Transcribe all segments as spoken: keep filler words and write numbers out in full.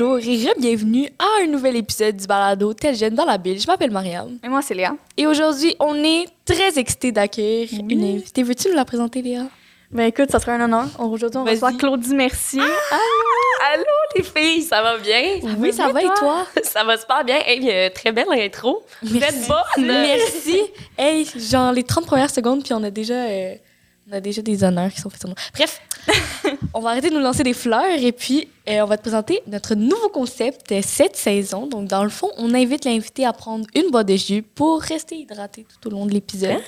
Bonjour et bienvenue à un nouvel épisode du balado Tel-jeunes dans la Bible. Je m'appelle Mariam. Et moi, c'est Léa. Et aujourd'hui, on est très excités d'accueillir oui. une invitée. Veux-tu nous la présenter, Léa? Ben écoute, ça serait un honneur. Aujourd'hui, on Vas-y. reçoit Claudie Mercier. Ah! Allô! Allô, les filles! Ça va bien? Ça oui, va ça bien va et toi? Ça va super bien. Hey, très belle intro. Merci. Vous êtes bonne! Merci! Hey, genre les trente premières secondes, puis on a déjà... Euh, on a déjà des honneurs qui sont faits sur nous. Bref, on va arrêter de nous lancer des fleurs et puis euh, on va te présenter notre nouveau concept euh, cette saison. Donc, dans le fond, on invite l'invité à prendre une boîte de jus pour rester hydraté tout au long de l'épisode.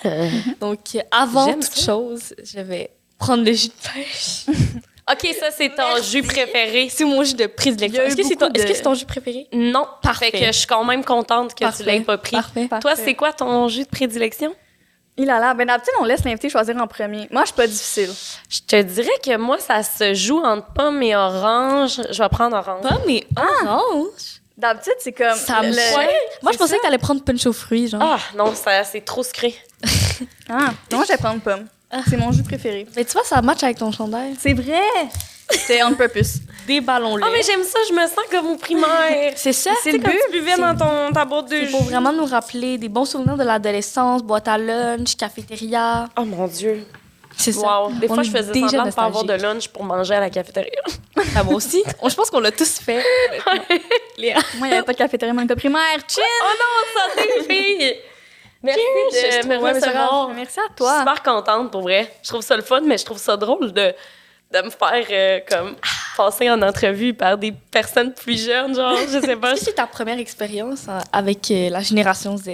Donc, euh, avant J'aime toute ça. chose, je vais prendre le jus de pêche. OK, ça, c'est ton Merci. jus préféré. C'est mon jus de prédilection. Est-ce que c'est ton, de... est-ce que c'est ton jus préféré? Non. Parfait. Fait que je suis quand même contente que Parfait. tu l'aies pas pris. Parfait. Parfait. Toi, c'est quoi ton jus de prédilection? Il a l'air. Ben d'habitude, on laisse l'invité choisir en premier. Moi, je suis pas difficile. Je te dirais que moi, ça se joue entre pomme et orange. Je vais prendre orange. Pomme et orange? Ah. D'habitude, c'est comme... Ça le... ouais, moi, je pensais ça. que t'allais prendre punch aux fruits, genre. Ah, non, ça, c'est trop sucré. ah, moi, je vais prendre pomme. C'est mon jus préféré. Mais tu vois, ça match avec ton chandail. C'est vrai! C'est on purpose. Des ballons là. Ah, oh, mais j'aime ça, je me sens comme au primaire. C'est ça, c'est le but. Tu buvais dans ton, ta boîte de jus. C'est pour vraiment nous rappeler des bons souvenirs de l'adolescence, boîte à lunch, cafétéria. Oh mon Dieu. C'est wow. ça. Des on fois, je faisais semblant de ne pas avoir de lunch pour manger à la cafétéria. Ah, moi aussi. Je pense qu'on l'a tous fait. Léa. Moi, il n'y avait pas de cafétéria, même de primaire. Chill! Oh non, santé, les filles! Merci de me recevoir. Merci à toi. Je suis super contente, pour vrai. Je trouve ça le fun, mais je trouve ça drôle de... de me faire euh, comme passer en entrevue par des personnes plus jeunes, genre, je sais pas. Est-ce que c'est ta première expérience hein, avec euh, la génération Z?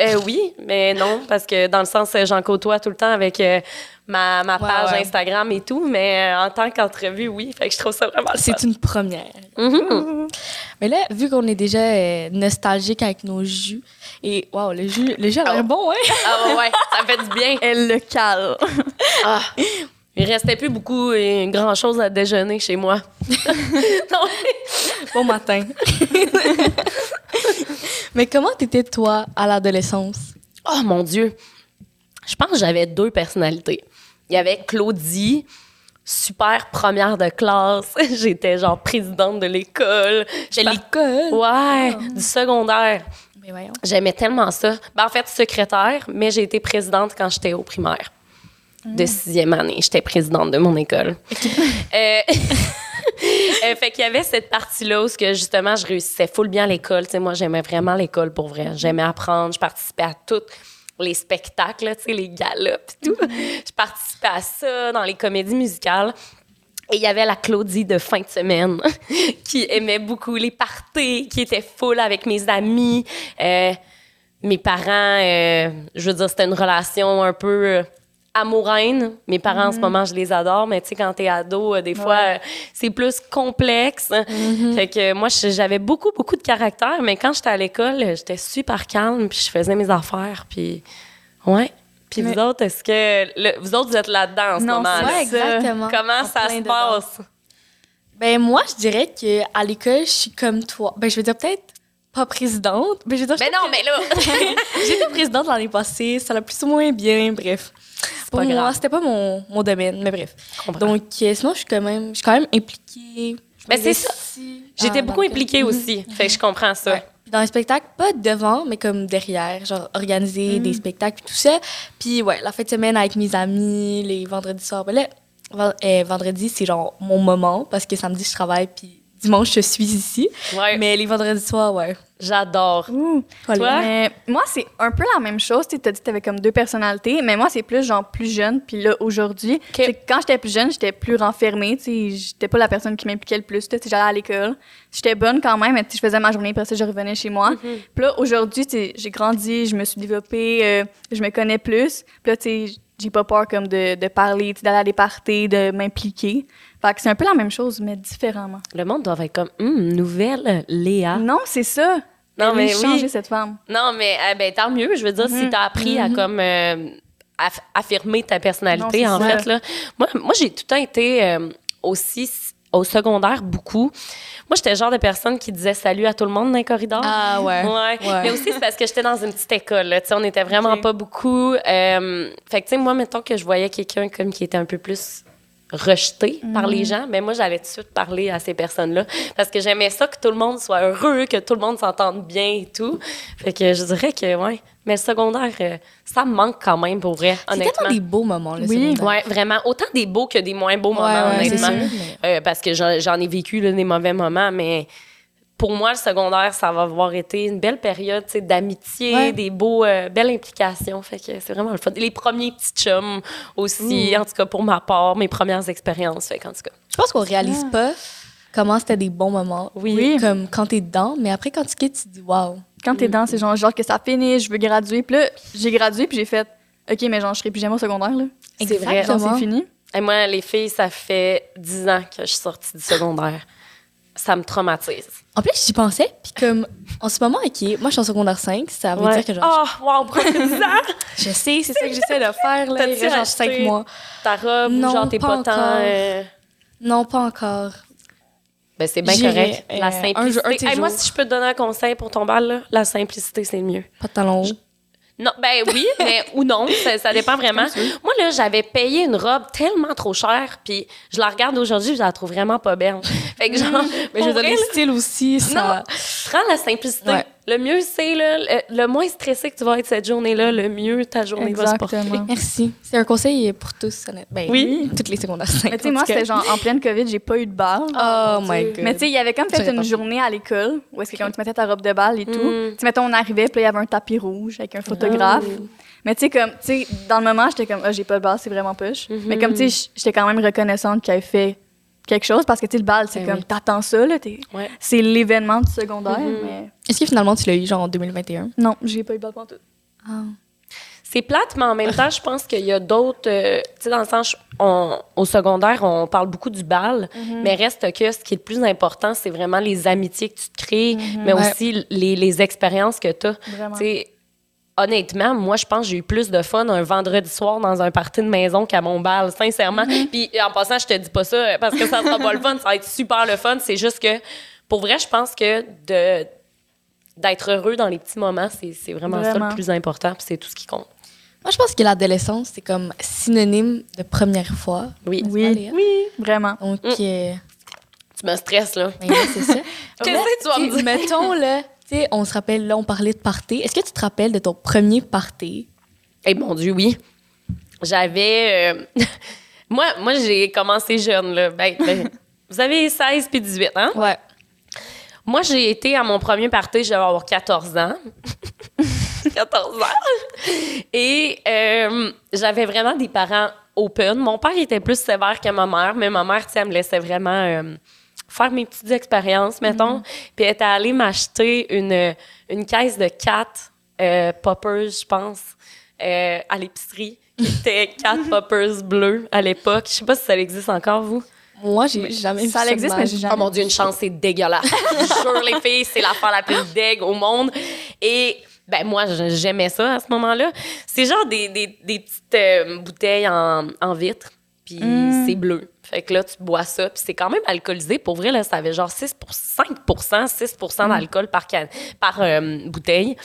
Euh, oui, mais non, parce que dans le sens, j'en côtoie tout le temps avec euh, ma, ma page ouais, ouais. Instagram et tout, mais euh, en tant qu'entrevue, oui, fait que je trouve ça vraiment le fun. C'est une première. Mm-hmm. Mais là, vu qu'on est déjà euh, nostalgique avec nos jus, et waouh, le jus, le jus a l'air oh. bon, hein? Ah ouais, ça fait du bien. Elle le cale. Ah. Il restait plus beaucoup et grand-chose à déjeuner chez moi. non, bon matin. Mais comment t'étais, toi, à l'adolescence? Oh, mon Dieu! Je pense que j'avais deux personnalités. Il y avait Claudie, super première de classe. J'étais, genre, présidente de l'école. De l'école? Ouais, oh. du secondaire. Mais voyons. J'aimais tellement ça. Ben, en fait, secrétaire, mais j'ai été présidente quand j'étais au primaire. De sixième année. J'étais présidente de mon école. Okay. Euh, euh, fait qu'il y avait cette partie-là où que justement, je réussissais full bien à l'école. Tu sais, moi, j'aimais vraiment l'école pour vrai. J'aimais apprendre. Je participais à toutes les spectacles, tu sais, les galas et tout. Mm-hmm. Je participais à ça dans les comédies musicales. Et il y avait la Claudie de fin de semaine qui aimait beaucoup les parties, qui était full avec mes amis. Euh, mes parents, euh, je veux dire, c'était une relation un peu... Euh, amouraine. Mes parents, mm-hmm. en ce moment, je les adore, mais tu sais, quand t'es ado, euh, des fois, ouais. euh, c'est plus complexe. Mm-hmm. Fait que moi, j'avais beaucoup, beaucoup de caractère, mais quand j'étais à l'école, j'étais super calme, puis je faisais mes affaires, puis... Ouais. Puis mais... vous autres, est-ce que... Le... Vous autres, vous êtes là-dedans, en ce moment. Non, ouais, exactement. Comment en ça se passe? Ben moi, je dirais qu'à l'école, je suis comme toi. Ben je veux dire, peut-être... Pas présidente. Mais je veux dire, ben non, pré- mais là! J'étais présidente l'année passée, ça l'a plus ou moins bien, bref. C'est Pour pas moi, grave. C'était pas mon, mon domaine, mais bref. Donc, euh, sinon, je suis quand même, je suis quand même impliquée. Mais ben c'est ça! J'étais beaucoup impliquée aussi, fait que je comprends ça. Ouais. Dans les spectacles, pas devant, mais comme derrière, genre organiser mm. des spectacles et tout ça. Puis ouais, la fin de semaine avec mes amis, les vendredis soirs. Ben là, vendredi, c'est genre mon moment, parce que samedi, je travaille, puis dimanche, je suis ici. Ouais. Mais les vendredis soirs, ouais. J'adore. Ouh, toi? Mais moi, c'est un peu la même chose. Tu as dit que tu avais comme deux personnalités, mais moi, c'est plus genre plus jeune. Puis là, aujourd'hui, okay. quand j'étais plus jeune, j'étais plus renfermée. T'sais, j'étais pas la personne qui m'impliquait le plus. T'sais, j'allais à l'école. J'étais bonne quand même, mais je faisais ma journée. Après ça, je revenais chez moi. Mm-hmm. Puis là, aujourd'hui, j'ai grandi, je me suis développée, euh, je me connais plus. Puis là, tu sais, j'ai pas peur comme de, de parler, d'aller à des parties, de m'impliquer. Fait que c'est un peu la même chose, mais différemment. Le monde doit être comme hum, nouvelle Léa. Non, c'est ça. Non, Elle mais oui. changer cette femme. Non, mais eh ben, tant mieux. Je veux dire, mm-hmm. si t'as appris mm-hmm. à comme euh, aff- affirmer ta personnalité, non, en ça. fait là. Moi, moi, j'ai tout le temps été euh, aussi au secondaire beaucoup. Moi, j'étais le genre de personne qui disait salut à tout le monde dans les corridors. Ah ouais. Ouais. ouais. Mais aussi c'est parce que j'étais dans une petite école. Là. On n'était vraiment okay. pas beaucoup. Euh, fait que tu sais, moi, mettons que je voyais quelqu'un comme qui était un peu plus rejetée mmh. par les gens, mais moi, j'allais tout de suite parler à ces personnes-là parce que j'aimais ça que tout le monde soit heureux, que tout le monde s'entende bien et tout. Fait que je dirais que, ouais. Mais le secondaire, ça me manque quand même pour vrai, honnêtement. C'est tellement des beaux moments, le oui. secondaire. Oui, vraiment. Autant des beaux que des moins beaux ouais, moments, ouais, honnêtement. C'est sûr, mais... euh, parce que j'en, j'en ai vécu là, des mauvais moments, mais... Pour moi, le secondaire, ça va avoir été une belle période d'amitié, ouais. des beaux, euh, belles implications. Fait que c'est vraiment le fun. Les premiers petits chums aussi, mmh. en tout cas pour ma part, mes premières expériences. Fait qu'en tout cas. Je pense qu'on réalise ah. pas comment c'était des bons moments. Oui. oui. Comme quand t'es dedans, mais après quand tu quittes, tu te dis waouh. Quand t'es dedans, c'est genre, genre que ça finit, je veux graduer. Puis là, j'ai gradué, puis j'ai fait OK, mais genre, je serai plus jamais au secondaire. Là. C'est vrai. Genre, c'est fini. Et moi, les filles, ça fait dix ans que je suis sortie du secondaire. Ça me traumatise. En plus, j'y pensais. Puis comme, en ce moment, OK, moi, je suis en secondaire cinq, ça veut ouais. dire que genre... Oh, wow, profite-en! Je sais, c'est, c'est ça que j'essaie de faire, là. T'as-tu genre cinq mois. Ta robe, non, genre tes potins... Euh... Non, pas encore. Ben, c'est bien correct. Euh, la simplicité. Un jour, un hey, moi, si je peux te donner un conseil pour ton bal, là, la simplicité, c'est mieux. Pas de talons hauts. Je... Non, ben oui, mais ou non, ça, ça dépend vraiment. Moi, là, j'avais payé une robe tellement trop chère, puis je la regarde aujourd'hui, je la trouve vraiment pas belle. Fait que genre... Mais je vais donner le style aussi, ça... Non, prends la simplicité. Ouais. Le mieux, c'est, là, le, le moins stressé que tu vas être cette journée-là, le mieux ta journée Exactement. Va se porter. Merci. C'est un conseil pour tous, honnêtement. Ben, oui. Toutes les secondaires cinq. Mais tu sais, moi, c'était genre en pleine COVID, j'ai pas eu de bal. Oh my God. Mais tu sais, il y avait comme fait une journée à l'école où est-ce que quand tu mettais ta robe de bal et tout, mm. tu sais, mettons, on arrivait, puis là, il y avait un tapis rouge avec un photographe. Oh. Mais tu sais, comme, tu sais, dans le moment, j'étais comme, ah, oh, j'ai pas de bal, c'est vraiment push. Mm-hmm. Mais comme, tu sais, j'étais quand même reconnaissante qu'elle fait quelque chose, parce que, tu sais, le bal, c'est ben comme, oui. t'attends ça, là, t'es, ouais. c'est l'événement du secondaire, mm-hmm. mais... Est-ce que finalement, tu l'as eu, genre, en deux mille vingt et un? Non, j'ai pas eu le bal pantoute. Ah. C'est plate, mais en même temps, je pense qu'il y a d'autres... Euh, tu sais, dans le sens, on, au secondaire, on parle beaucoup du bal, mm-hmm. mais reste que ce qui est le plus important, c'est vraiment les amitiés que tu te crées, mm-hmm. mais ouais. aussi les, les expériences que t'as. Vraiment. T'sais, honnêtement, moi, je pense que j'ai eu plus de fun un vendredi soir dans un party de maison qu'à mon bal, sincèrement. Mm-hmm. Puis en passant, je te dis pas ça parce que ça sera pas le fun, ça va être super le fun. C'est juste que, pour vrai, je pense que de, d'être heureux dans les petits moments, c'est, c'est vraiment, vraiment ça le plus important, puis c'est tout ce qui compte. Moi, je pense que l'adolescence, c'est comme synonyme de première fois. Oui, oui, oui, vraiment. Donc, mm. euh... tu me stresses, là. Mais là c'est ça. Qu'est-ce que tu vas me dire? Mettons, là... T'sais, on se rappelle, là, on parlait de party. Est-ce que tu te rappelles de ton premier party? Eh, mon Dieu, oui. J'avais... Euh... moi, moi, j'ai commencé jeune, là. Ben, ben, vous avez seize puis dix-huit, hein? Ouais. Moi, j'ai été à mon premier party, je devais avoir quatorze ans. quatorze ans! Et euh, j'avais vraiment des parents open. Mon père il était plus sévère que ma mère, mais ma mère, tu sais, elle me laissait vraiment... Euh, faire mes petites expériences, mettons. Mm-hmm. Puis elle était allée m'acheter une, une caisse de quatre euh, poppers, je pense, euh, à l'épicerie, qui était quatre poppers bleus à l'époque. Je sais pas si ça existe encore, vous. Moi, j'ai mais jamais vu ça. Ça existe, mais j'ai jamais. Oh mon Dieu, une chance, c'est dégueulasse. Je jure, les filles, c'est l'affaire la plus dégue au monde. Et... ben moi, j'aimais ça à ce moment-là. C'est genre des, des, des petites euh, bouteilles en, en vitre, puis mm. c'est bleu. Fait que là, tu bois ça, puis c'est quand même alcoolisé. Pour vrai, là, ça avait genre six pour cinq pour cent, six pour cent d'alcool par, can- par euh, bouteille.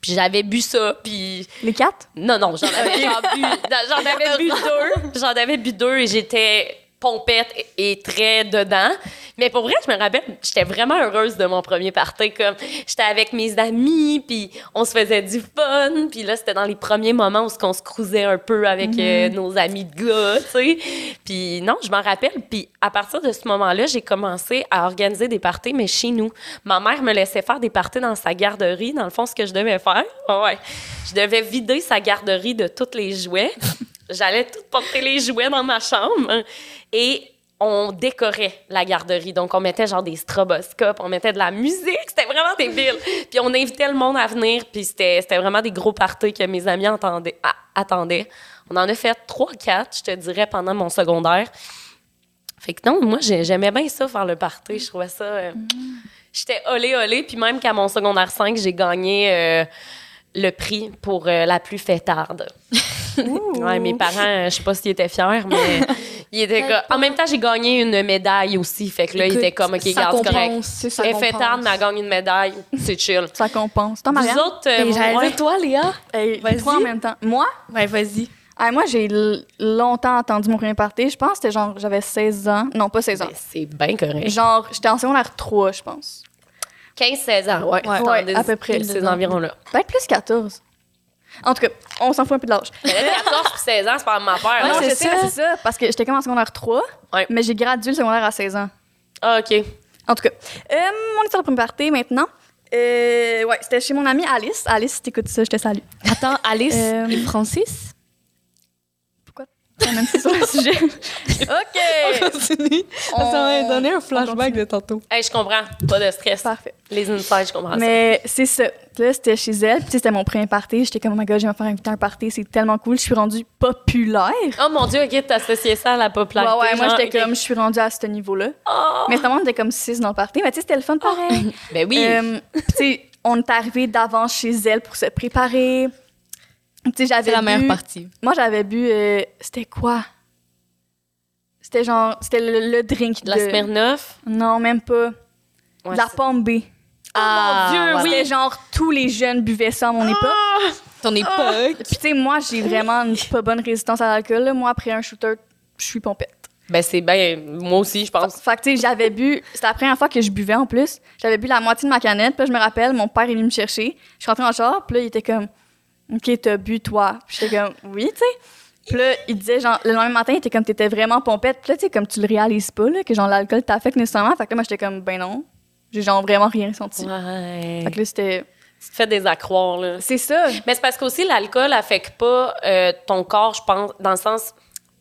Puis j'avais bu ça, puis... Les quatre? Non, non, j'en avais genre bu... J'en avais bu deux. J'en avais bu deux et j'étais pompette et, et très dedans. Mais pour vrai, je me rappelle, j'étais vraiment heureuse de mon premier party. Comme, j'étais avec mes amis, puis on se faisait du fun. Puis là, c'était dans les premiers moments où on se crousait un peu avec mmh. euh, nos amis de gars, tu sais. Puis non, je m'en rappelle. Puis à partir de ce moment-là, j'ai commencé à organiser des parties, mais chez nous. Ma mère me laissait faire des parties dans sa garderie, dans le fond, ce que je devais faire. Ouais. Je devais vider sa garderie de tous les jouets. J'allais tout porter les jouets dans ma chambre. Et on décorait la garderie. Donc, on mettait genre des stroboscopes, on mettait de la musique. C'était vraiment débile. Puis on invitait le monde à venir. Puis c'était, c'était vraiment des gros parties que mes amis attendaient. Ah, attendaient. On en a fait trois, quatre, je te dirais, pendant mon secondaire. Fait que non, moi, j'aimais bien ça, faire le party. Je trouvais ça... Euh, j'étais olé, olé. Puis même qu'à mon secondaire cinq, j'ai gagné... Euh, le prix pour euh, la plus fêtarde. Ouais, mes parents, euh, je sais pas s'ils étaient fiers, mais ils étaient comme... En même temps, j'ai gagné une médaille aussi, fait que là, ils étaient comme, OK, garde, c'est correct. Elle est fêtarde, mais elle gagne une médaille, c'est chill. Ça compense. Toi, Mariam? Vous autres... Euh, vous, ouais. Toi, Léa? Hey, vas-y. Toi, en même temps. Moi? Ouais, vas-y. Ah, moi, j'ai l- longtemps attendu mon premier party. Je pense que c'était genre, j'avais seize ans. Non, pas seize ans. Mais c'est bien correct. Genre, j'étais en secondaire trois, je pense. quinze seize ans, ouais. Ouais, ouais des, à peu près. Ces environs-là. Peut-être plus quatorze. En tout cas, on s'en fout un peu de l'âge. Mais là, quatorze et seize ans, c'est pas ma peur. Ouais, non, c'est, c'est ça. C'est ça, parce que j'étais comme en secondaire trois, ouais. Mais j'ai gradué le secondaire à seize ans. Ah, OK. En tout cas, euh, on est sur la première party maintenant. Euh, ouais, c'était chez mon amie Alice. Alice, si t'écoutes ça, je te salue. Attends, Alice euh... et Francis? Pourquoi? Même si c'est sur le sujet. OK! On continue. On... Ça m'a donné un flashback de tantôt. Hey, je comprends. Pas de stress. Parfait. Les insights, je comprends. Mais ça. C'est ça. Là, c'était chez elle. Puis c'était mon premier party. J'étais comme, oh my God, je vais me faire inviter à un party. C'est tellement cool. Je suis rendue populaire. Oh mon Dieu, OK, t'associais ça à la popularité. Ouais, ouais, genre, moi, j'étais okay. Comme, je suis rendue à ce niveau-là. Oh. Mais tout le monde était comme six dans le party. Mais tu sais, c'était le fun pareil. Oh. Ben oui. Euh, tu sais, on est arrivé d'avance chez elle pour se préparer. Tu sais, j'avais. C'est la bu, meilleure partie. Moi, j'avais bu. Euh, c'était quoi? C'était genre. C'était le, le drink. De la Smirnoff? Non, même pas. Ouais, la Pomme B. Oh ah, mon Dieu, voilà. Oui! C'était genre, tous les jeunes buvaient ça à mon ah, époque. Ton époque? Ah. Puis, tu sais, moi, j'ai vraiment une pas bonne résistance à l'alcool. Là. Moi, après un shooter, je suis pompette. Ben, c'est bien. Moi aussi, je pense. Fait que, tu sais, j'avais bu. C'était la première fois que je buvais en plus. J'avais bu la moitié de ma canette. Puis, je me rappelle, mon père est venu me chercher. Je suis rentrée en char. Puis là, il était comme, OK, t'as bu, toi. Puis, j'étais comme, oui, tu sais. Puis là, il disait, genre, le lendemain matin, il était comme, t'étais vraiment pompette. Puis là, tu sais, comme, tu le réalises pas, là, que genre, l'alcool t'affecte nécessairement. Fait que là, moi, j'étais comme, ben non. J'ai genre vraiment rien senti. Ouais. Fait que là, c'était... Tu te fais des accroires, là. C'est ça. Mais c'est parce qu'aussi, l'alcool affecte pas euh, ton corps, je pense, dans le sens...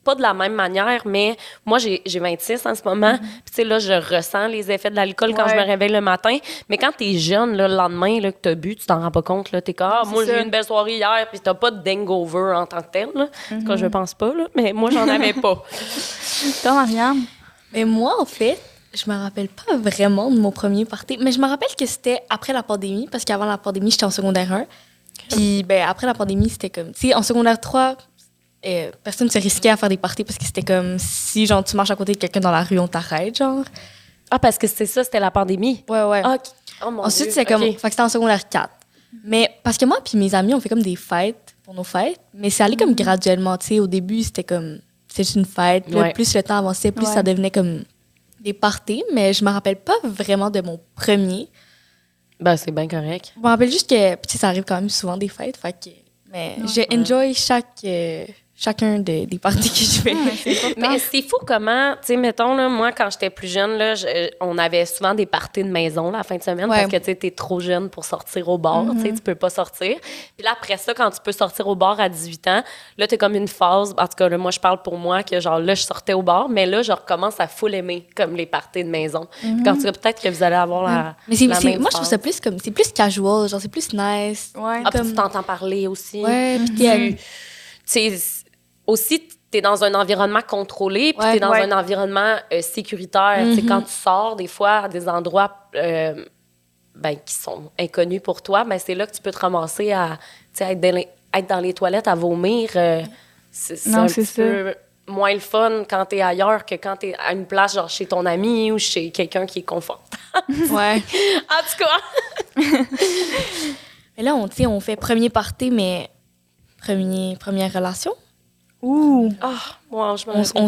Pas de la même manière, mais moi, j'ai, j'ai vingt-six en ce moment. Mm-hmm. Puis, tu sais, là, je ressens les effets de l'alcool quand ouais. je me réveille le matin. Mais quand t'es jeune, là, le lendemain, là, que t'as bu, tu t'en rends pas compte, là. T'es comme, ah, moi, j'ai eu une belle soirée hier, puis t'as pas de hangover en tant que tel, là. Mm-hmm. Quand je pense pas, là. Mais moi, j'en avais pas. Toi, Mariam? Mais moi, en fait... Je me rappelle pas vraiment de mon premier party, mais je me rappelle que c'était après la pandémie, parce qu'avant la pandémie, j'étais en secondaire un. Puis ben, après la pandémie, c'était comme... Tu sais, en secondaire trois, euh, personne ne se risquait à faire des parties parce que c'était comme si, genre, tu marches à côté de quelqu'un dans la rue, on t'arrête, genre. Ah, parce que c'était ça, c'était la pandémie? Ouais, ouais. Ah, okay. Oh, mon Ensuite, Dieu. C'était comme... Okay. Fait que c'était en secondaire quatre. Mais parce que moi puis mes amis, on fait comme des fêtes pour nos fêtes, mais c'est allé comme graduellement, tu sais. Au début, c'était comme... C'était juste une fête. Puis là, ouais. Plus le temps avançait, plus ouais. ça devenait comme... des parties, mais je me rappelle pas vraiment de mon premier. Ben, c'est bien correct. Je me rappelle juste que, puis ça arrive quand même souvent des fêtes, fait que, mais ouais, je ouais. enjoy chaque, euh, chacun de, des parties que je fais. Ouais, mais, mais c'est fou comment, tu sais, mettons, là, moi, quand j'étais plus jeune, là, je, on avait souvent des parties de maison la fin de semaine, ouais. parce que, tu sais, t'es trop jeune pour sortir au bar, mm-hmm. tu sais, tu peux pas sortir. Puis là, après ça, quand tu peux sortir au bar à dix-huit ans, là, t'es comme une phase, en tout cas, là, moi, je parle pour moi, que genre, là, je sortais au bar, mais là, je recommence à full aimer, comme les parties de maison. Mm-hmm. Quand tu vois, peut-être que vous allez avoir la, mm. mais c'est, la c'est, même Moi, phase. Je trouve ça plus comme, c'est plus casual, genre, c'est plus nice. Ouais, ah, comme... puis tu t'entends parler aussi. Ouais, mm-hmm. puis tu sais, aussi, t'es dans un environnement contrôlé, puis ouais, t'es dans ouais. un environnement euh, sécuritaire. Mm-hmm. Tu sais, quand tu sors, des fois, à des endroits euh, ben, qui sont inconnus pour toi, ben, c'est là que tu peux te ramasser à, tu sais, être, dans les, être dans les toilettes, à vomir. Euh, c'est, c'est non, un c'est petit ça. Peu moins le fun quand t'es ailleurs que quand t'es à une place, genre chez ton ami ou chez quelqu'un qui est confortable. Ouais. En tout cas. Mais là, on, tu sais, on fait premier party, mais premier, première relation. Ouh! Ah, moi, je m'en on, on,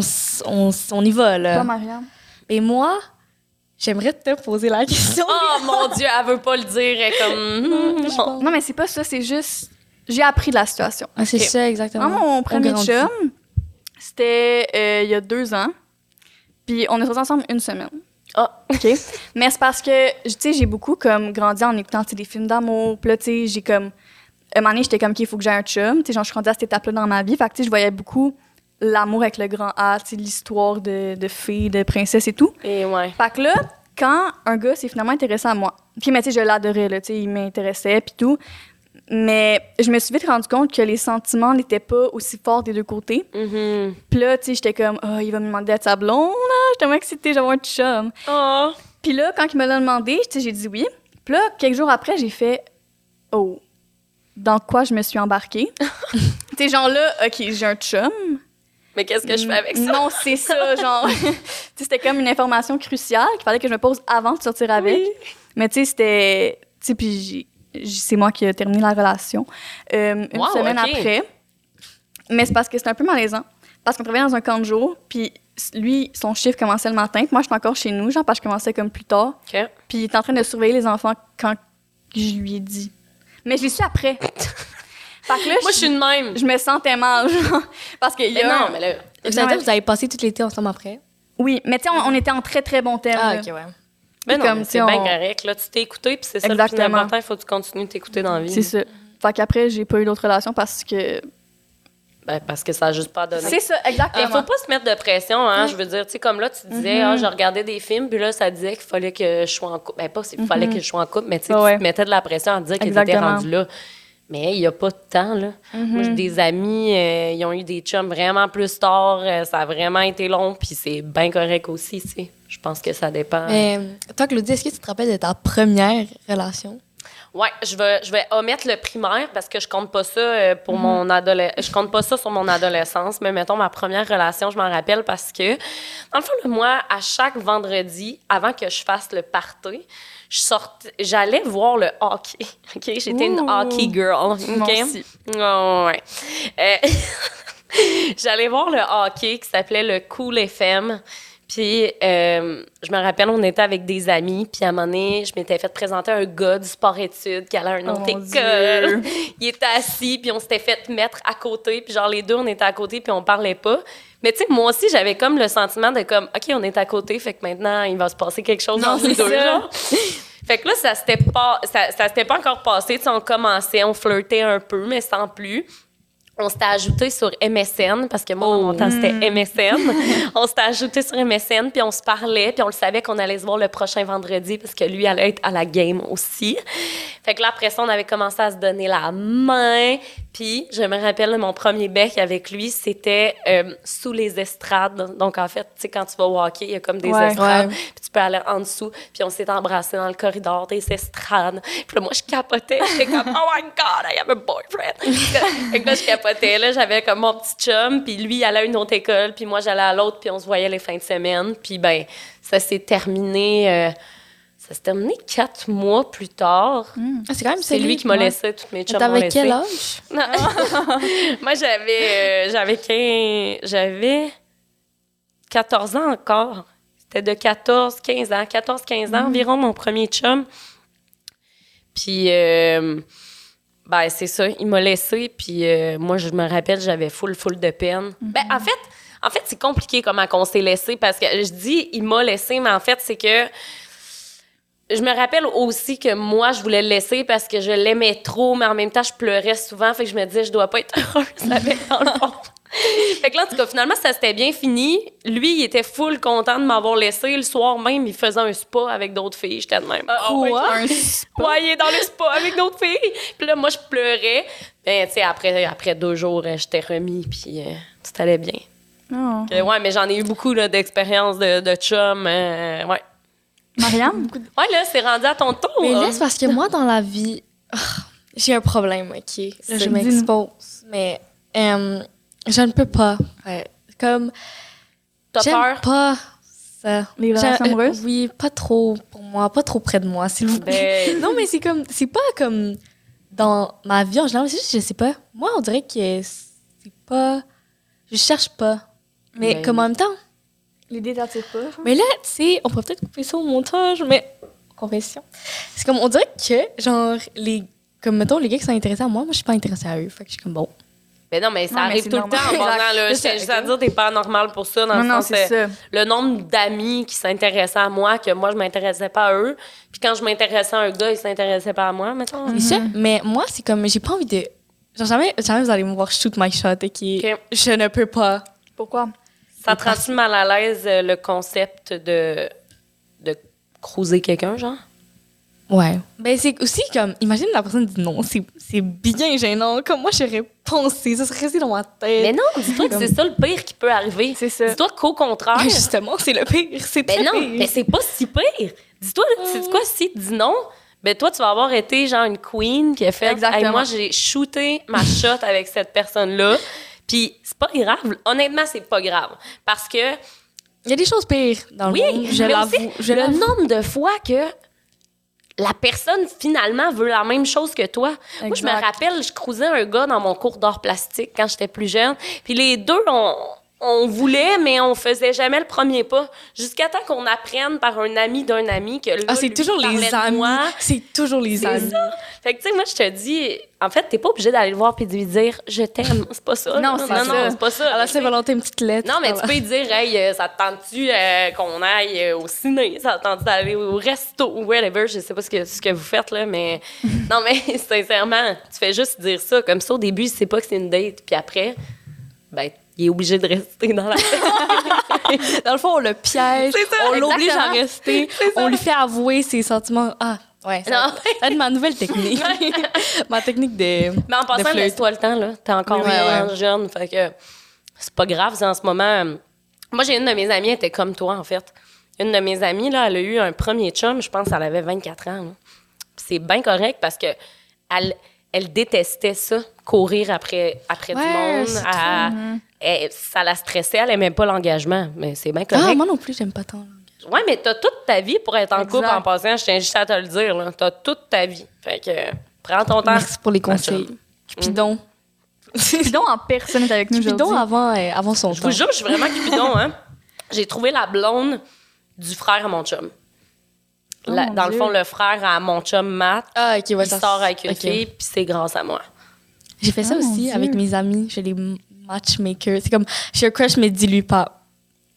on, on y va, là. Toi, Mariam. Et moi, j'aimerais te poser la question. Oh, mon Dieu, elle veut pas le dire. Comme... non, non, mais c'est pas ça, c'est juste... J'ai appris de la situation. Ah, c'est okay. ça, exactement. Non, mon premier chum, c'était euh, il y a deux ans. Puis on est restés ensemble une semaine. Ah, OK. Mais c'est parce que, tu sais, j'ai beaucoup comme grandi en écoutant des films d'amour. Puis là, tu sais, j'ai comme... un moment donné, j'étais comme, OK, il faut que j'ai un chum. Genre, je suis rendue à cette étape-là dans ma vie. Fait que je voyais beaucoup l'amour avec le grand A, l'histoire de, de fées, de princesses et tout. Et ouais. Fait que là, quand un gars s'est finalement intéressé à moi, puis mais, je l'adorais, là, il m'intéressait puis tout, mais je me suis vite rendue compte que les sentiments n'étaient pas aussi forts des deux côtés. Mm-hmm. Puis là, j'étais comme, « Ah, oh, il va me demander d'être sa blonde. Hein? » J'étais tellement excitée, j'avais un chum. Oh. Puis là, quand il me l'a demandé, j'ai dit oui. Puis là, quelques jours après, j'ai fait, « Oh. » dans quoi je me suis embarquée. T'es genre là, OK, j'ai un chum. Mais qu'est-ce que je fais avec ça? Non, c'est ça, genre... c'était comme une information cruciale qu'il fallait que je me pose avant de sortir avec. Oui. Mais tu sais, c'était... Tu sais, puis j'ai... c'est moi qui ai terminé la relation. Euh, une wow, semaine okay. après, Mais c'est parce que c'est un peu malaisant. Parce qu'on travaillait dans un camp de jour, puis lui, son chiffre commençait le matin, puis moi, j'étais encore chez nous, genre, parce que je commençais comme plus tard. Okay. Puis il était en train de surveiller les enfants quand je lui ai dit. Mais je l'ai su après. Fait que là, moi, je suis de même. Je me sentais mal, genre. Parce que. Mais y a non, un... mais là. Vous avez, vous avez passé tout l'été ensemble après? Oui, mais tu sais, on, on était en très, très bons termes. Ah, OK, ouais. Mais non, comme, mais c'est on... bien correct. Là, tu t'es écoutée, puis c'est ça le plus important. Il faut que tu continues de t'écouter dans la vie. C'est ça. Fait qu'après, j'ai pas eu d'autres relations parce que. Ben, parce que ça n'a juste pas donné. C'est ça, exactement. Il ne faut pas se mettre de pression, hein. Mm. Je veux dire, tu sais, comme là, tu disais, mm-hmm. ah, je regardais des films, puis là, ça disait qu'il fallait que je sois en couple. Ben, pas qu'il mm-hmm. fallait que je sois en couple, mais tu sais, ouais. tu te mettais de la pression à dire que tu étais rendu là. Mais il n'y a pas de temps, là. Mm-hmm. Moi, j'ai des amis, euh, ils ont eu des chums vraiment plus tard. Euh, ça a vraiment été long, puis c'est bien correct aussi, tu sais. Je pense que ça dépend. Mais toi, Claudie, est-ce que tu te rappelles de ta première relation? Oui, je vais, je vais omettre le primaire parce que je compte pas ça pour mmh. mon adolescence. Je compte pas ça sur mon adolescence, mais mettons ma première relation, je m'en rappelle parce que, dans le fond, moi, à chaque vendredi, avant que je fasse le party, je sortais, j'allais voir le hockey. OK? J'étais Ouh. une hockey girl. Okay? Moi aussi. Oh, ouais. Euh, j'allais voir le hockey qui s'appelait le Cool F M. Puis, euh, je me rappelle, on était avec des amis. Puis, à un moment donné, je m'étais fait présenter un gars du sport-études qui allait à une autre oh école. Il était assis, puis on s'était fait mettre à côté. Puis, genre, les deux, on était à côté, puis on parlait pas. Mais, tu sais, moi aussi, j'avais comme le sentiment de comme, OK, on est à côté, fait que maintenant, il va se passer quelque chose non, dans les deux. Genre. Fait que là, ça s'était pas, ça, ça s'était pas encore passé. Tu sais, on commençait, on flirtait un peu, mais sans plus. On s'était ajouté sur M S N, parce que moi, oh. dans mon temps, c'était M S N. On s'était ajouté sur M S N, puis on se parlait, puis on le savait qu'on allait se voir le prochain vendredi, parce que lui allait être à la game aussi. Fait que là, après ça, on avait commencé à se donner la main. Puis, je me rappelle, mon premier bec avec lui, c'était euh, sous les estrades. Donc, en fait, tu sais, quand tu vas walker, il y a comme des ouais, estrades. Ouais. Puis, tu peux aller en dessous. Puis, on s'est embrassés dans le corridor des estrades. Puis là, moi, je capotais. J'étais comme, oh my God, I have a boyfriend. Fait que là, je capotais. Là, j'avais comme mon petit chum. Puis, lui, il allait à une autre école. Puis, moi, j'allais à l'autre. Puis, on se voyait les fins de semaine. Puis, ben, ça s'est terminé. Euh, Ça s'est terminé quatre mois plus tard. Mmh. Ah, c'est quand même c'est lui qui m'a ouais. laissé toutes mes chums. T'avais quel âge? Moi, j'avais, euh, j'avais, quinze, j'avais quatorze ans encore. C'était de quatorze quinze ans. quatorze quinze ans mmh. environ, mon premier chum. Puis, euh, ben, c'est ça, il m'a laissé. Puis, euh, moi, je me rappelle, j'avais full, full de peine. Mmh. Ben, en fait, en fait, c'est compliqué comment on s'est laissé parce que je dis, il m'a laissé, mais en fait, c'est que. Je me rappelle aussi que moi, je voulais le laisser parce que je l'aimais trop, mais en même temps, je pleurais souvent. Fait que je me disais, je dois pas être heureuse avec, dans le fond. Fait que là, en tout cas, finalement, ça s'était bien fini. Lui, il était full content de m'avoir laissé. Le soir même, il faisait un spa avec d'autres filles. J'étais de même. Oh, ouais, un spa? Ouais, il est dans le spa avec d'autres filles. Puis là, moi, je pleurais. Ben, tu sais, après, après deux jours, j'étais remis, puis euh, tout allait bien. Oh. Que, ouais, mais j'en ai eu beaucoup là, d'expériences de, de chum. Euh, ouais. Mariam? Ouais, là, c'est rendu à ton tour. Mais là, c'est parce que moi, dans la vie, oh, j'ai un problème, OK? Là, c'est je m'expose. Mais euh, je ne peux pas. Ouais. Comme, T'as j'aime peur? Pas ça. Les relations amoureuses? Euh, oui, pas trop pour moi, pas trop près de moi, s'il vous plaît. Non, mais c'est comme, c'est pas comme dans ma vie en général. C'est juste, je sais pas. Moi, on dirait que c'est pas... Je cherche pas. Mais ben, comme en même temps... L'idée t'attire pas. Hein? Mais là, tu sais, on pourrait peut-être couper ça au montage, mais... Confession. C'est comme, on dirait que, genre, les... Comme, mettons, les gars qui sont intéressés à moi, moi, je suis pas intéressée à eux. Fait que je suis comme, bon... Mais non, mais ça non, arrive mais tout normal. Le temps. Là, je juste à dire, t'es pas normal pour ça. Dans non, le non, sens, c'est ça. Le nombre d'amis qui s'intéressaient à moi, que moi, je m'intéressais pas à eux. Puis quand je m'intéressais à un gars, il s'intéressait pas à moi, mettons. C'est mm-hmm. ça. Mais moi, c'est comme... J'ai pas envie de... Genre, jamais, jamais vous allez me voir shoot my shot, okay? OK? Je ne peux pas. Pourquoi? Ça te rend-tu mal à l'aise euh, le concept de, de cruiser quelqu'un, genre? Ouais. Ben, c'est aussi comme, imagine la personne dit non, c'est, c'est bien gênant. Comme moi, j'aurais pensé, ça serait resté dans ma tête. Mais non, dis-toi que c'est ça le pire qui peut arriver. C'est ça. Dis-toi qu'au contraire. Mais justement, c'est le pire. C'est ben non, pire. Mais c'est pas si pire. Dis-toi, c'est quoi si tu dis non? Ben toi, tu vas avoir été genre une queen qui a fait. Exactement. Hey, moi, j'ai shooté ma shot avec cette personne-là. Puis, c'est pas grave. Honnêtement, c'est pas grave. Parce que... Il y a des choses pires dans le oui, monde. Oui, je l'avoue. Aussi, je le l'avoue. Nombre de fois que la personne, finalement, veut la même chose que toi. Exact. Moi, je me rappelle, je croisais un gars dans mon cours d'art plastique quand j'étais plus jeune. Puis les deux, on, on voulait, mais on faisait jamais le premier pas. Jusqu'à temps qu'on apprenne par un ami d'un ami que là, ah, c'est toujours les amis. Moi. C'est toujours les c'est amis. Ça. Fait que, tu sais, moi, je te dis... En fait, t'es pas obligé d'aller le voir puis de lui dire « Je t'aime ». C'est pas ça. Non, c'est non, ça. Non, c'est pas ça. Alors, c'est volonté une petite lettre. Non, mais voilà. Tu peux lui dire « Hey, ça te tente-tu euh, qu'on aille au ciné? Ça te tente d'aller au resto? » Ou whatever. Je sais pas ce que, ce que vous faites, là, mais... non, mais sincèrement, tu fais juste dire ça. Comme ça, au début, il sait pas que c'est une date. Puis après, ben, il est obligé de rester dans la tête. Dans le fond, on le piège. C'est ça, on exactement. L'oblige à rester. On lui fait avouer ses sentiments. Ah, ouais, ça va être ma nouvelle technique. Ma technique de mais en passant, laisse-toi le temps, là. T'es encore oui, ouais, ouais. jeune, fait que c'est pas grave, c'est en ce moment... Moi, j'ai une de mes amies, elle était comme toi, en fait. Une de mes amies, là, elle a eu un premier chum, je pense qu'elle avait vingt-quatre ans. Là. Puis c'est bien correct parce que elle, elle détestait ça, courir après, après ouais, du monde. C'est à, elle, ça la stressait, elle aimait pas l'engagement, mais c'est bien correct. Ah, moi non plus, j'aime pas tant. Ouais, mais t'as toute ta vie pour être en exact. Couple en passant. Je tiens juste à te le dire, là. T'as toute ta vie. Fait que euh, prends ton temps. Merci pour les conseils. Cupidon. Mmh. Cupidon en personne est avec nous aujourd'hui. Cupidon avant, euh, avant son je temps. Je vous jure, je suis vraiment Cupidon, hein. J'ai trouvé la blonde du frère à mon chum. Oh, la, mon dans Dieu. Le fond, le frère à mon chum, Matt, ah, okay, ouais, il sort avec une okay. fille, puis c'est grâce à moi. J'ai fait oh, ça aussi Dieu. Avec mes amis. J'ai les matchmakers. C'est comme, j'ai un crush, mais dis-lui pas.